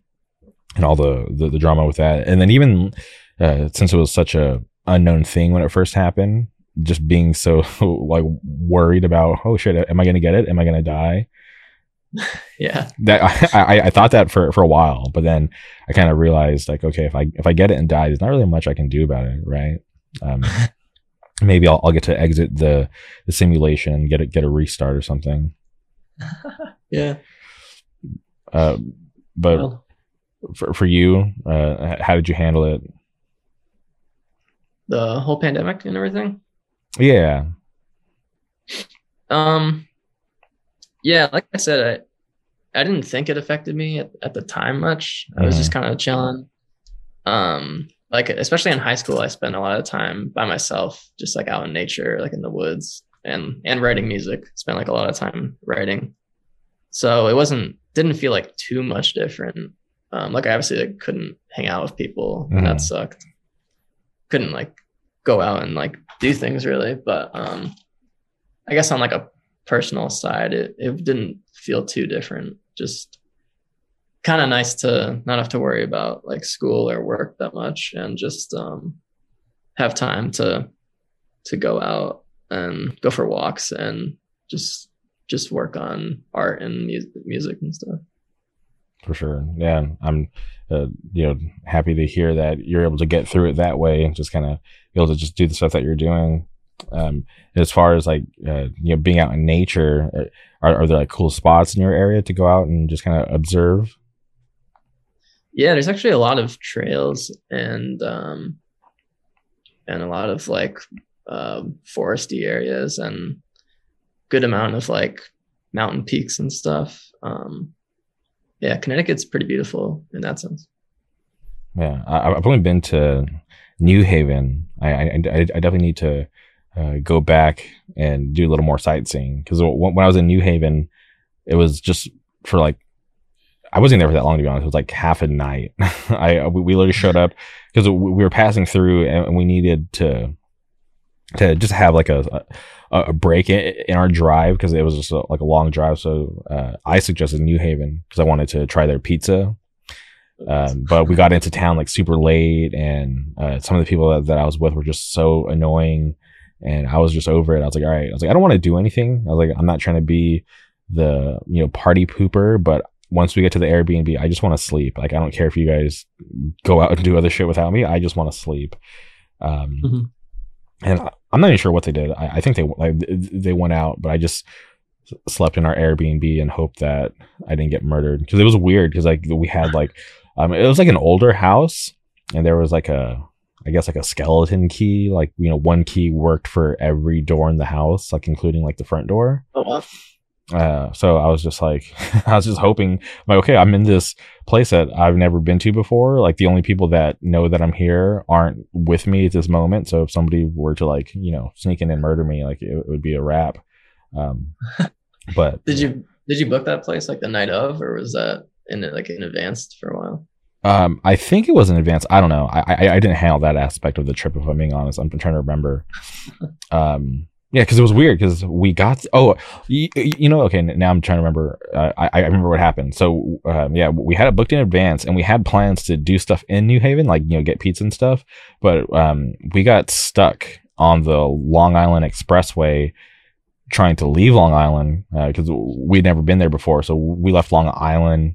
and all the, the the drama with that. And then even uh, since it was such a unknown thing when it first happened, just being so like worried about, oh shit, am I gonna get it? Am I gonna die? Yeah, that I, I thought that for, for a while, but then I kind of realized like, okay, if I if I get it and die, there's not really much I can do about it, right? Um, maybe I'll I'll get to exit the, the simulation and get it get a restart or something. Yeah. Uh, but well, for for you, uh, how did you handle it? The whole pandemic and everything. Yeah. Um. Yeah, like I said, I I didn't think it affected me at, at the time much. I was mm. just kind of chilling. Um, like especially in high school, I spent a lot of time by myself, just like out in nature, like in the woods, and and writing music. Spent like a lot of time writing, so it wasn't didn't feel like too much different. Um, like I obviously like, couldn't hang out with people, and mm. that sucked. Couldn't like go out and like do things really, but um, I guess on like a personal side, it, it didn't feel too different. Just kind of nice to not have to worry about like school or work that much, and just um have time to to go out and go for walks and just just work on art and music, music and stuff. For sure. Yeah, I'm uh, you know happy to hear that you're able to get through it that way and just kind of be able to just do the stuff that you're doing. Um, as far as like uh, you know, being out in nature, are, are there like cool spots in your area to go out and just kind of observe? Yeah, there's actually a lot of trails and um, and a lot of like uh, foresty areas and good amount of like mountain peaks and stuff. Um, yeah, Connecticut's pretty beautiful in that sense. Yeah, I, I've only been to New Haven. I I, I definitely need to. Uh, go back and do a little more sightseeing, because w- when I was in New Haven, it was just for like, I wasn't there for that long, to be honest. It was like half a night. I we, we literally showed up because we were passing through and we needed to to just have like a a, a break in, in our drive, because it was just a, like a long drive. So uh, I suggested New Haven because I wanted to try their pizza. Um, but we got into town like super late, and uh, some of the people that, that I was with were just so annoying. And I was just over it. I was like, all right. I was like, I don't want to do anything. I was like, I'm not trying to be the, you know, party pooper, but once we get to the Airbnb, I just want to sleep. Like, I don't care if you guys go out and do other shit without me. I just want to sleep. Um, mm-hmm. And I, I'm not even sure what they did. I, I think they like, they went out, but I just slept in our Airbnb and hoped that I didn't get murdered, because it was weird. Because like we had like, um, it was like an older house, and there was like a, I guess like a skeleton key, like, you know, one key worked for every door in the house, like including like the front door. Oh, wow. Uh, so I was just like, I was just hoping like, okay, I'm in this place that I've never been to before. Like the only people that know that I'm here aren't with me at this moment. So if somebody were to like, you know, sneak in and murder me, like it, it would be a wrap. Um, but did you, did you book that place like the night of, or was that in like in advance for a while? Um, I think it was in advance. I don't know. I, I I didn't handle that aspect of the trip, if I'm being honest. I'm trying to remember. Um, yeah, because it was weird, because we got... Oh, you, you know, okay, now I'm trying to remember. Uh, I, I remember what happened. So, um, yeah, we had it booked in advance, and we had plans to do stuff in New Haven, like, you know, get pizza and stuff. But um, we got stuck on the Long Island Expressway trying to leave Long Island, because uh, we'd never been there before. So we left Long Island...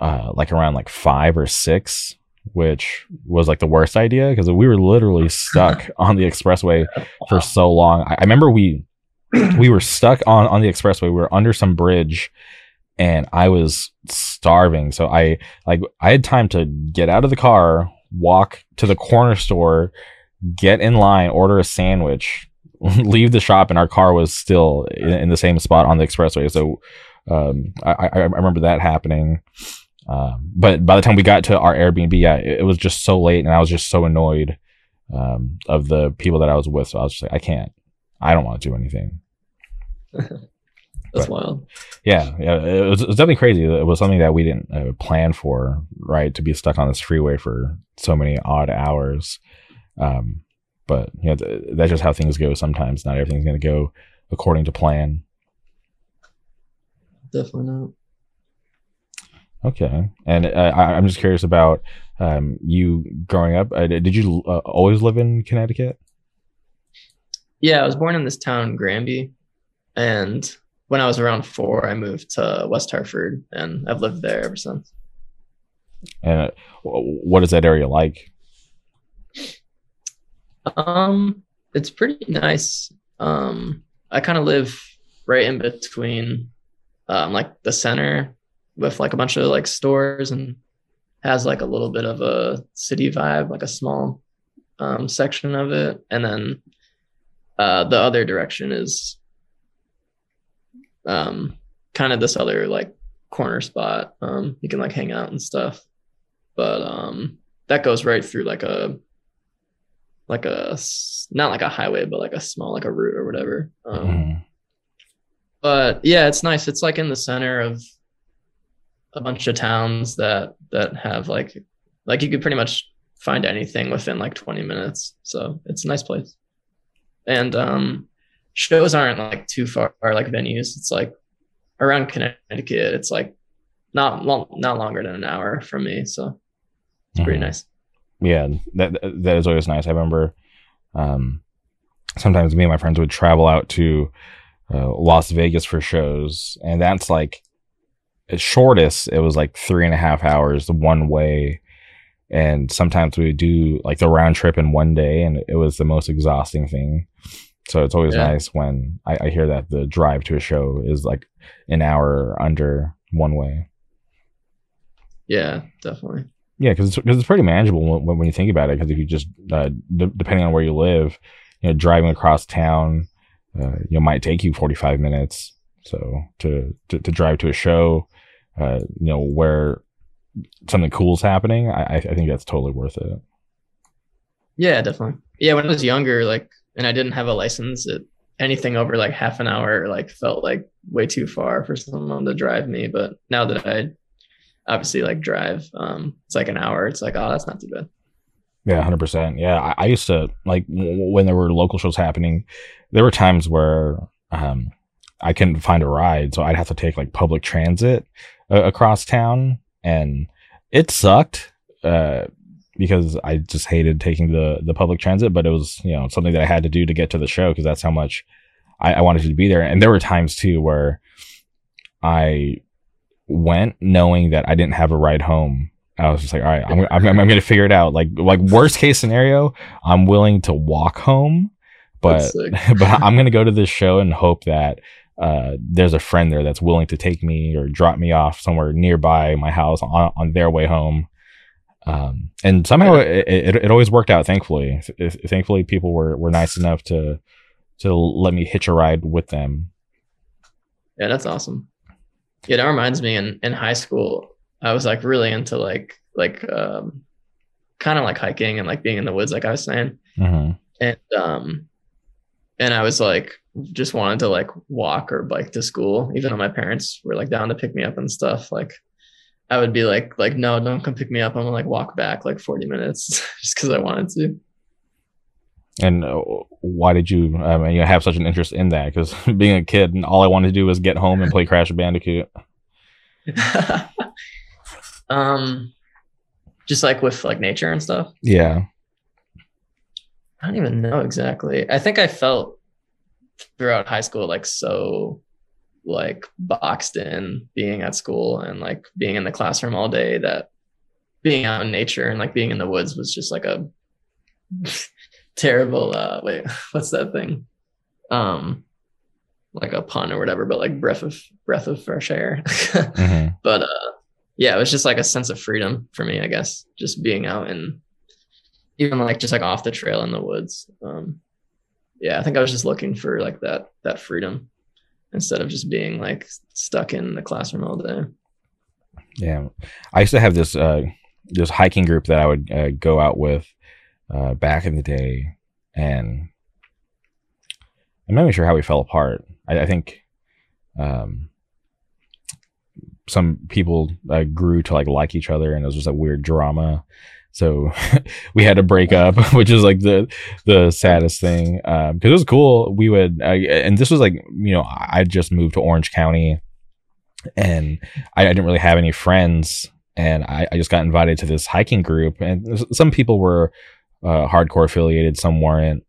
Uh, like around like five or six, which was like the worst idea, because we were literally stuck on the expressway for so long. I, I remember we we were stuck on, on the expressway. We were under some bridge, and I was starving. So I like I had time to get out of the car, walk to the corner store, get in line, order a sandwich, leave the shop, and our car was still in, in the same spot on the expressway. So um, I, I remember that happening. Um, but by the time we got to our Airbnb, yeah, it, it was just so late, and I was just so annoyed um, of the people that I was with. So I was just like, I can't, I don't want to do anything. That's but, wild. Yeah, yeah, it was, it was definitely crazy. It was something that we didn't uh, plan for, right? To be stuck on this freeway for so many odd hours. Um, but you know, th- that's just how things go sometimes. Not everything's going to go according to plan. Definitely not. Okay, and uh, I, I'm just curious about um, you growing up. Uh, did you uh, always live in Connecticut? Yeah, I was born in this town, Granby, and when I was around four, I moved to West Hartford, and I've lived there ever since. And uh, what is that area like? Um, it's pretty nice. Um, I kind of live right in between, um, like the center, with like a bunch of like stores, and has like a little bit of a city vibe, like a small um, section of it. And then uh, the other direction is um, kind of this other like corner spot. Um, you can like hang out and stuff, but um, that goes right through like a, like a, not like a highway, but like a small, like a route or whatever. Um, mm. But yeah, it's nice. It's like in the center of a bunch of towns that that have like like you could pretty much find anything within like twenty minutes, so it's a nice place. And um shows aren't like too far, like venues. It's like around Connecticut, it's like not long, not longer than an hour from me, so it's pretty mm-hmm. nice. Yeah, that that is always nice. I remember um sometimes me and my friends would travel out to uh, Las Vegas for shows, and that's like at shortest it was like three and a half hours one way, and sometimes we do like the round trip in one day, and it was the most exhausting thing. So it's always yeah. nice when I, I hear that the drive to a show is like an hour under one way. Yeah, definitely. Yeah, because it's, it's pretty manageable when, when you think about it, because if you just uh, d- depending on where you live, you know, driving across town uh, you know, might take you forty-five minutes, so to, to to drive to a show Uh, you know, where something cool's happening, I I think that's totally worth it. Yeah, definitely. Yeah, when I was younger, like, and I didn't have a license, it, anything over like half an hour like felt like way too far for someone to drive me. But now that I obviously like drive, um, it's like an hour. It's like, oh, that's not too bad. Yeah, one hundred percent. Yeah, I, I used to like w- when there were local shows happening, there were times where um, I couldn't find a ride, so I'd have to take like public transit across town, and it sucked uh because I just hated taking the the public transit, but it was, you know, something that I had to do to get to the show because that's how much I, I wanted to be there. And there were times too where I went knowing that I didn't have a ride home. I was just like, all right, I'm, I'm, I'm gonna figure it out, like like worst case scenario I'm willing to walk home, but but I'm gonna go to this show and hope that uh there's a friend there that's willing to take me or drop me off somewhere nearby my house on, on their way home. Um and somehow it, it, it always worked out, thankfully. Th- thankfully people were were nice enough to to let me hitch a ride with them. Yeah, that's awesome. Yeah, that reminds me, in in high school I was like really into like like um kind of like hiking and like being in the woods, like I was saying. Mm-hmm. and um And I was like, just wanted to like walk or bike to school, even though my parents were like down to pick me up and stuff. Like, I would be like, like, no, don't come pick me up. I'm gonna like walk back like forty minutes just because I wanted to. And uh, why did you, I mean, you have such an interest in that? Because being a kid, and all I wanted to do was get home and play Crash Bandicoot. um, just like with like nature and stuff. Yeah. I don't even know exactly. I think I felt throughout high school like so like boxed in being at school and like being in the classroom all day, that being out in nature and like being in the woods was just like a terrible uh wait, what's that thing? Um like a pun or whatever, but like breath of breath of fresh air. Mm-hmm. But uh yeah, it was just like a sense of freedom for me, I guess, just being out and even like just like off the trail in the woods. Um, yeah, I think I was just looking for like that, that freedom. instead of just being like stuck in the classroom all day. Yeah. I used to have this, uh, this hiking group that I would uh, go out with uh, back in the day. And I'm not even sure how we fell apart. I, I think um, some people uh, grew to like like each other, and it was just a weird drama. So we had to break up, which is like the the saddest thing, because um, it was cool. We would, uh, and this was like, you know, I just moved to Orange County, and I, I didn't really have any friends, and I, I just got invited to this hiking group, and some people were uh, hardcore affiliated, some weren't.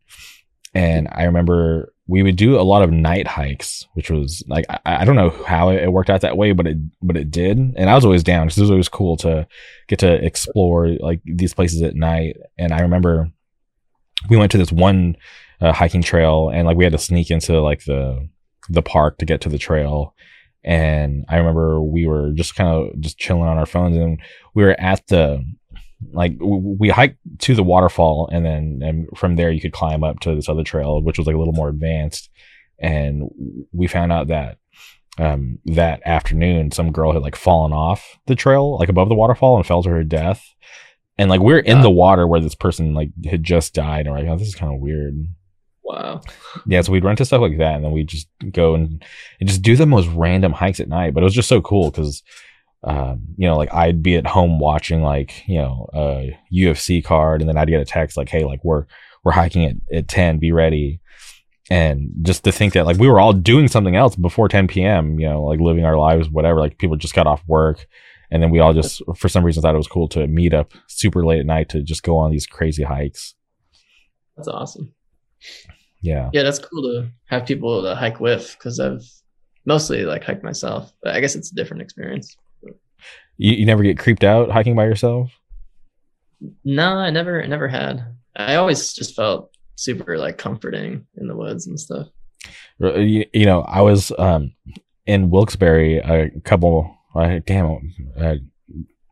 And I remember we would do a lot of night hikes, which was like, I, I don't know how it worked out that way, but it but it did. And I was always down because it was always cool to get to explore like these places at night. And I remember we went to this one uh, hiking trail, and like we had to sneak into like the the park to get to the trail. And I remember we were just kind of just chilling on our phones, and we were at the like we hiked to the waterfall, and then and from there you could climb up to this other trail, which was like a little more advanced. And we found out that um that afternoon some girl had like fallen off the trail like above the waterfall and fell to her death. And like we're in uh, the water where this person like had just died, and we're like, oh, this is kind of weird. Wow. Yeah, so we'd run to stuff like that, and then we'd just go and, and just do the most random hikes at night. But it was just so cool because Um, you know, like I'd be at home watching like, you know, a U F C card, and then I'd get a text like, hey, like we're, we're hiking at, at ten, be ready. And just to think that like we were all doing something else before ten p.m., you know, like living our lives, whatever, like people just got off work. And then we all just, for some reason, thought it was cool to meet up super late at night to just go on these crazy hikes. That's awesome. Yeah. Yeah. That's cool to have people to hike with, because I've mostly like hiked myself, but I guess it's a different experience. You, you never get creeped out hiking by yourself? No, I never, I never had. I always just felt super like comforting in the woods and stuff. You, you know, I was um, in Wilkes-Barre a couple, uh, damn, uh,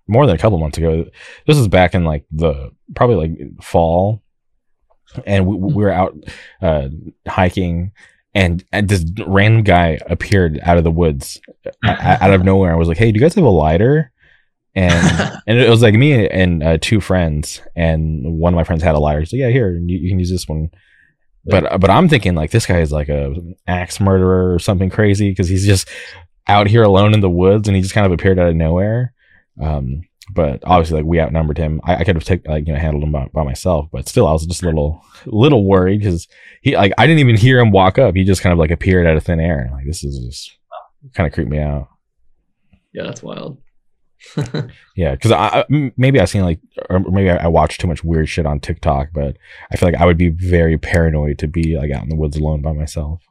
more than a couple months ago. This was back in like the probably like fall, and we, we were out uh, hiking. And this random guy appeared out of the woods, out of nowhere. I was like, hey, do you guys have a lighter? And and it was like me and uh, two friends. And one of my friends had a lighter. He's like, yeah, here, you, you can use this one. But but I'm thinking, like, this guy is like a axe murderer or something crazy, because he's just out here alone in the woods, and he just kind of appeared out of nowhere. Um, but obviously, like, we outnumbered him. I, I could have taken, like, you know, handled him by, by myself, but still, I was just a little, little worried, because he, like, I didn't even hear him walk up. He just kind of like appeared out of thin air. Like, this is just kind of creeped me out. Yeah, that's wild. Yeah, because I maybe I've seen like, or maybe I watched too much weird shit on TikTok, but I feel like I would be very paranoid to be like out in the woods alone by myself.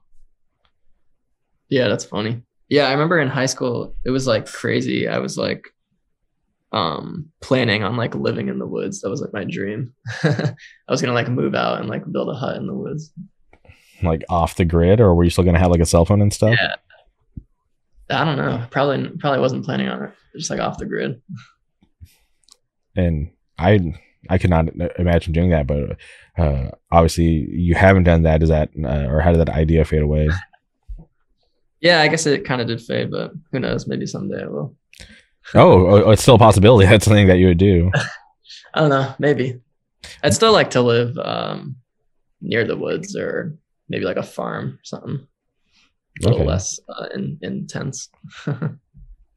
Yeah, that's funny. Yeah, I remember in high school, it was like crazy. I was like, um planning on like living in the woods. That was like my dream. I was gonna like move out and like build a hut in the woods, like off the grid. Or were you still gonna have like a cell phone and stuff? Yeah, I don't know, probably probably wasn't planning on it, just like off the grid. And i i could not imagine doing that, but uh obviously you haven't done that. Is that uh, or how did that idea fade away? Yeah, I guess it kind of did fade, but who knows, maybe someday it will. Oh, it's still a possibility. That's something that you would do. I don't know. Maybe. I'd still like to live um, near the woods, or maybe like a farm or something. A little okay. less uh, in, intense.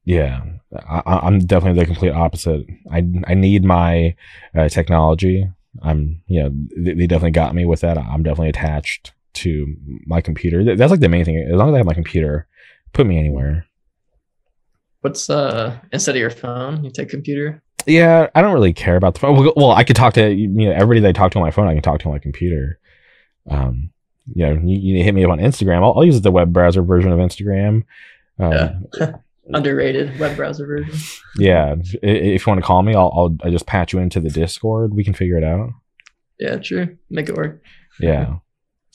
Yeah. I, I'm definitely the complete opposite. I I need my uh, technology. I'm, you know, they, they definitely got me with that. I'm definitely attached to my computer. That's like the main thing. As long as I have my computer, put me anywhere. What's uh instead of your phone, you take computer? Yeah, I don't really care about the phone. Well, I could talk to, you know, everybody that I talk to on my phone, I can talk to on my computer. Um, you know, you, you hit me up on Instagram. I'll, I'll use the web browser version of Instagram. Um, yeah. Underrated web browser version. Yeah, if you want to call me, I'll, I'll I just patch you into the Discord. We can figure it out. Yeah, true. Make it work. Yeah,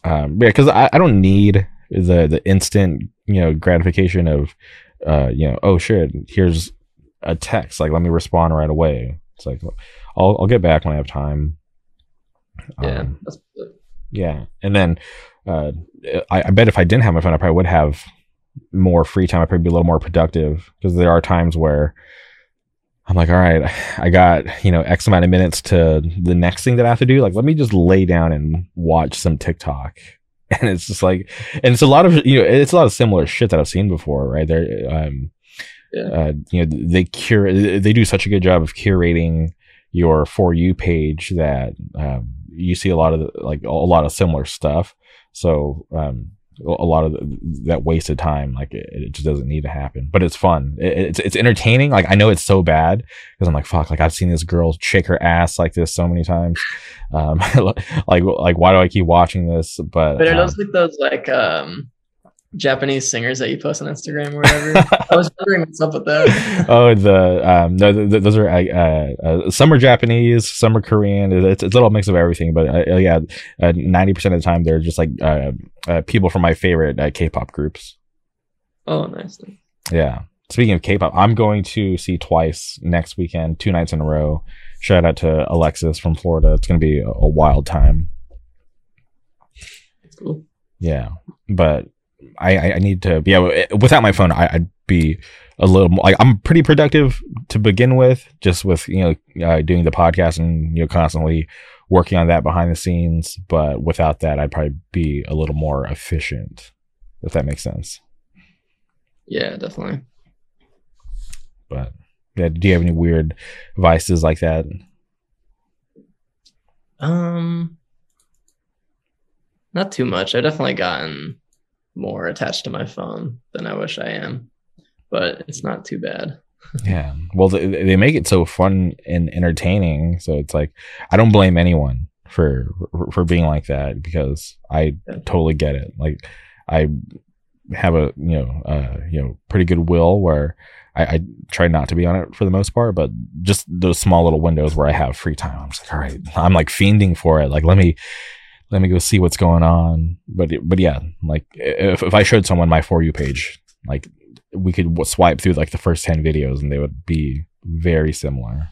um, yeah, because I, I don't need the the instant, you know, gratification of. Uh, you know, oh shit, here's a text. Like, let me respond right away. It's like, I'll I'll get back when I have time. Yeah, um, that's good. Yeah, and then uh, I, I bet if I didn't have my phone, I probably would have more free time, I'd probably be a little more productive, because there are times where I'm like, all right, I got, you know, X amount of minutes to the next thing that I have to do. Like, let me just lay down and watch some TikTok. And it's just like, and it's a lot of, you know, it's a lot of similar shit that I've seen before, right? They're, um, yeah. uh, you know, they curate, they do such a good job of curating your For You page that um, you see a lot of, the, like, a lot of similar stuff. So, um, a lot of the, that wasted time, like it, it just doesn't need to happen, but it's fun. It, it's it's entertaining. Like, I know it's so bad because I'm like, fuck, like I've seen this girl shake her ass like this so many times. Um, like, like why do I keep watching this? But, but are um, those like those like um, Japanese singers that you post on Instagram or whatever? I was wondering what's up with that. Oh, the, um, no, the, the, those are, uh, uh, some are Japanese, some are Korean. It's, it's a little mix of everything, but uh, yeah, uh, ninety percent of the time they're just like, uh, Uh, people from my favorite uh, K-pop groups. Oh, nice. Yeah. Speaking of K-pop, I'm going to see Twice next weekend, two nights in a row. Shout out to Alexis from Florida. It's going to be a, a wild time. That's cool. Yeah, but I, I, I need to. Yeah, without my phone, I, I'd be a little more. Like, I'm pretty productive to begin with, just with you know uh, doing the podcast and you know constantly working on that behind the scenes, but without that, I'd probably be a little more efficient, if that makes sense. Yeah, definitely. But yeah, do you have any weird vices like that? Um, not too much. I've definitely gotten more attached to my phone than I wish I am, but it's not too bad. Yeah, well, they, they make it so fun and entertaining, so it's like I don't blame anyone for for being like that, because I totally get it. Like, I have a you know uh you know pretty good will where I, I try not to be on it for the most part, but just those small little windows where I have free time, I'm just like, all right, I'm like fiending for it. Like, let me let me go see what's going on. But but yeah, like if if I showed someone my For You page, like, we could w- swipe through like the first ten videos and they would be very similar,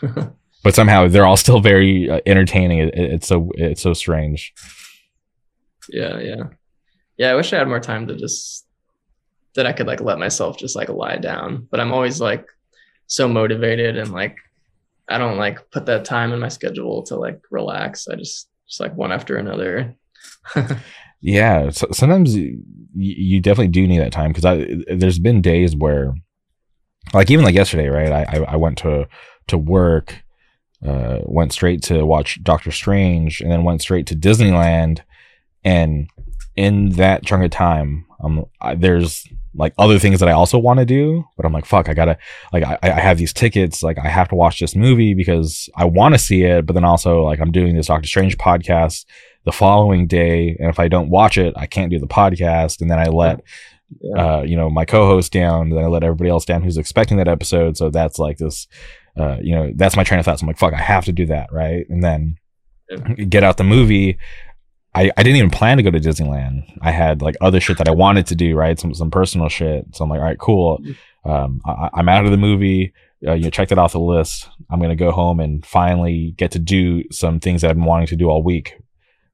but somehow they're all still very uh, entertaining. It, it, it's so, it's so strange. Yeah. Yeah. Yeah. I wish I had more time to just, that I could like let myself just like lie down, but I'm always like so motivated and like, I don't like put that time in my schedule to like relax. I just, just like one after another. Yeah, so sometimes you, you definitely do need that time, because I there's been days where, like even like yesterday, right? I I went to to work, uh, went straight to watch Doctor Strange, and then went straight to Disneyland, and in that chunk of time, um, I, there's like other things that I also want to do, but I'm like, fuck, I gotta like I, I have these tickets, like I have to watch this movie because I want to see it, but then also like I'm doing this Doctor Strange podcast the following day, and if I don't watch it, I can't do the podcast, and then I let yeah. uh you know my co-host down, then I let everybody else down who's expecting that episode. So that's like this uh you know that's my train of thoughts. So I'm like, fuck, I have to do that, right? And then yeah. get out the movie. I, I didn't even plan to go to Disneyland. I had like other shit that I wanted to do, right? Some some personal shit. So I'm like, all right, cool. Um, I, I'm out of the movie. Uh, you know, check that off the list. I'm gonna go home and finally get to do some things that I've been wanting to do all week.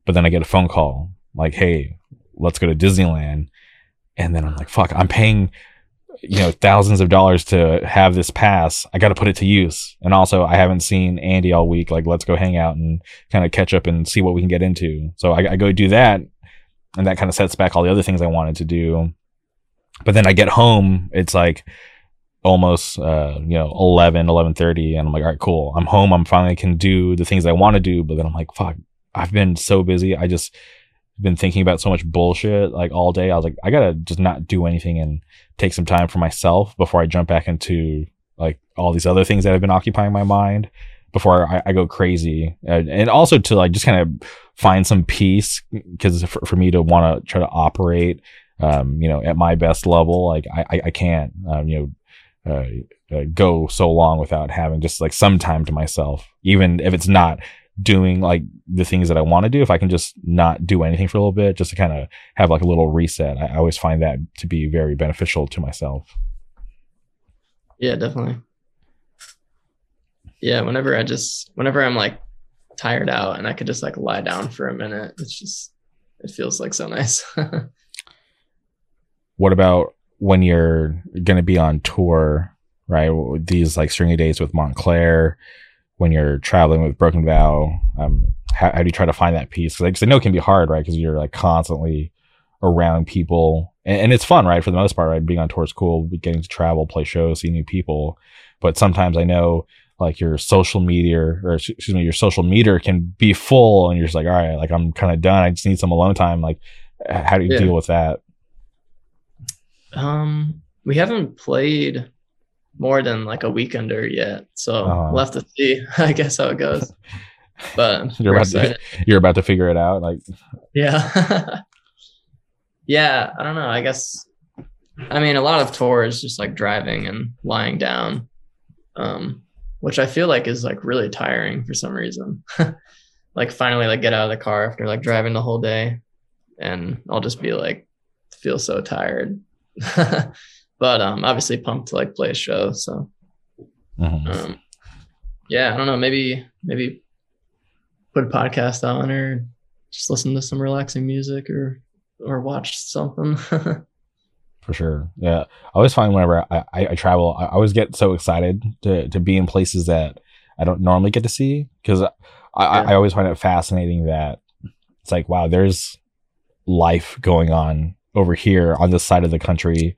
But then I get a phone call like, hey, let's go to Disneyland. And then I'm like, fuck, I'm paying, you know, thousands of dollars to have this pass. I got to put it to use. And also I haven't seen Andy all week. Like, let's go hang out and kind of catch up and see what we can get into. So I, I go do that. And that kind of sets back all the other things I wanted to do. But then I get home. It's like almost, uh, you know, eleven, eleven thirty. And I'm like, all right, cool. I'm home. I'm finally can do the things I want to do. But then I'm like, fuck, I've been so busy. I just been thinking about so much bullshit like all day. I was like, I gotta just not do anything and take some time for myself before I jump back into like all these other things that have been occupying my mind before I, I go crazy. And, and also to like just kind of find some peace, because for, for me to want to try to operate, um, you know, at my best level, like I, I can't, um, you know, uh, uh, go so long without having just like some time to myself, even if it's not doing like the things that I want to do. If I can just not do anything for a little bit, just to kind of have like a little reset, I, I always find that to be very beneficial to myself. Yeah, definitely. Yeah, whenever I just whenever I'm like tired out and I could just like lie down for a minute, it's just it feels like so nice. What about when you're going to be on tour, right? These like stringy days with Montclair, when you're traveling with Broken Vow, um, how, how do you try to find that peace? Because I know it can be hard, right? Because you're like constantly around people, and, and it's fun, right? For the most part, right? Being on tour is cool, getting to travel, play shows, see new people. But sometimes I know like your social media or excuse me, your social meter can be full, and you're just like, all right, like I'm kind of done. I just need some alone time. Like, how do you yeah. deal with that? Um, we haven't played more than like a weekender yet, so uh, we'll have to see, I guess, how it goes. But you're about to, you're about to figure it out, like yeah, yeah. I don't know. I guess I mean a lot of tours just like driving and lying down, um, which I feel like is like really tiring for some reason. Like finally, like get out of the car after like driving the whole day, and I'll just be like feel so tired. But um obviously pumped to like play a show, so um yeah I don't know, maybe maybe put a podcast on or just listen to some relaxing music or or watch something. For sure. Yeah, I always find whenever I, I, I travel I always get so excited to to be in places that I don't normally get to see, because I, yeah. I, I always find it fascinating that it's like, wow, there's life going on over here on this side of the country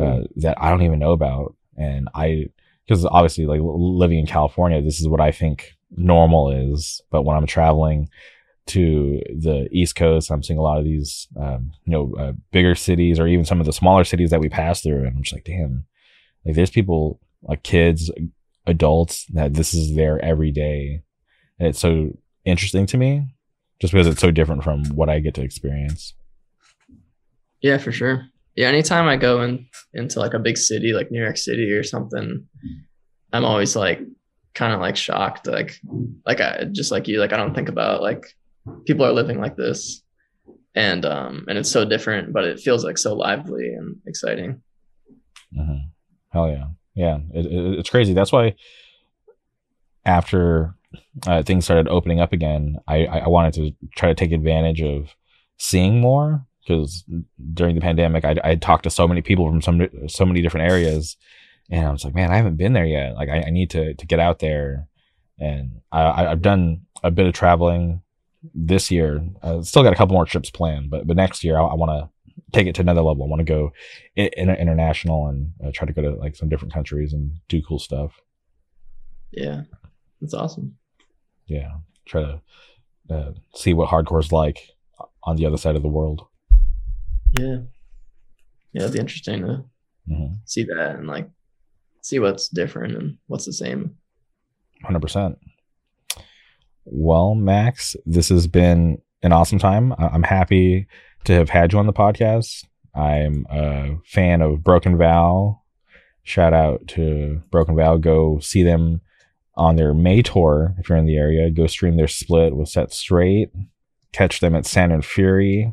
uh, that I don't even know about. And I, because obviously like living in California, this is what I think normal is. But when I'm traveling to the East Coast, I'm seeing a lot of these, um, you know, uh, bigger cities or even some of the smaller cities that we pass through. And I'm just like, damn, like there's people like kids, adults that this is their everyday. And it's so interesting to me just because it's so different from what I get to experience. Yeah, for sure. Yeah, anytime I go in, into like a big city, like New York City or something, I'm always like kind of like shocked. Like, like I just like you, like I don't think about like people are living like this, and um, and it's so different, but it feels like so lively and exciting. Uh-huh. Hell yeah, yeah, it, it, it's crazy. That's why after uh, things started opening up again, I I wanted to try to take advantage of seeing more. Because during the pandemic, I I talked to so many people from some so many different areas, and I was like, man, I haven't been there yet. Like, I, I need to to get out there, and I, I've done a bit of traveling this year. I still got a couple more trips planned, but but next year I, I want to take it to another level. I want to go in, in, international and uh, try to go to like some different countries and do cool stuff. Yeah, that's awesome. Yeah, try to uh, see what hardcore's like on the other side of the world. Yeah, yeah, it'd be interesting to mm-hmm. see that and like see what's different and what's the same. one hundred percent. Well, Max, this has been an awesome time. I'm happy to have had you on the podcast. I'm a fan of Broken Vow. Shout out to Broken Vow. Go see them on their May tour if you're in the area. Go stream their split with Set Straight. Catch them at Sand and Fury.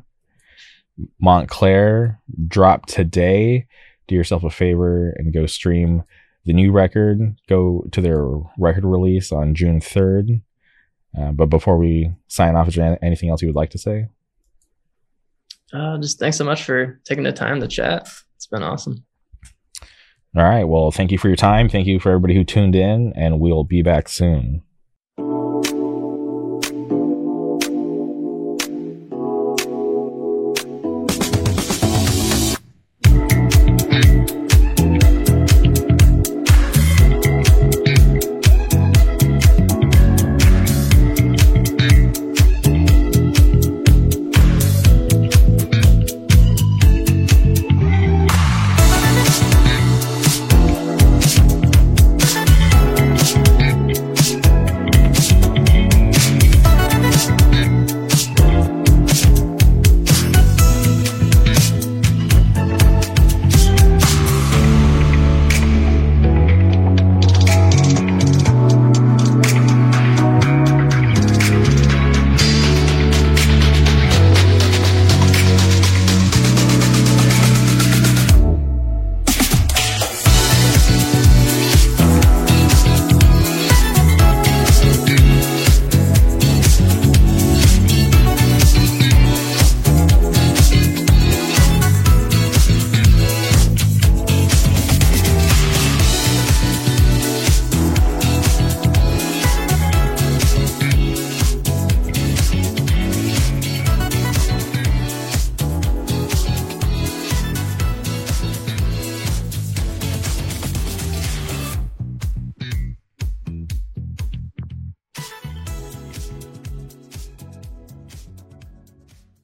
Montclair drop today. Do yourself a favor and go stream the new record. Go to their record release on June third. Uh, but before we sign off, is there anything else you would like to say? Uh, just thanks so much for taking the time to chat. It's been awesome. All right. Well, thank you for your time. Thank you for everybody who tuned in, and we'll be back soon.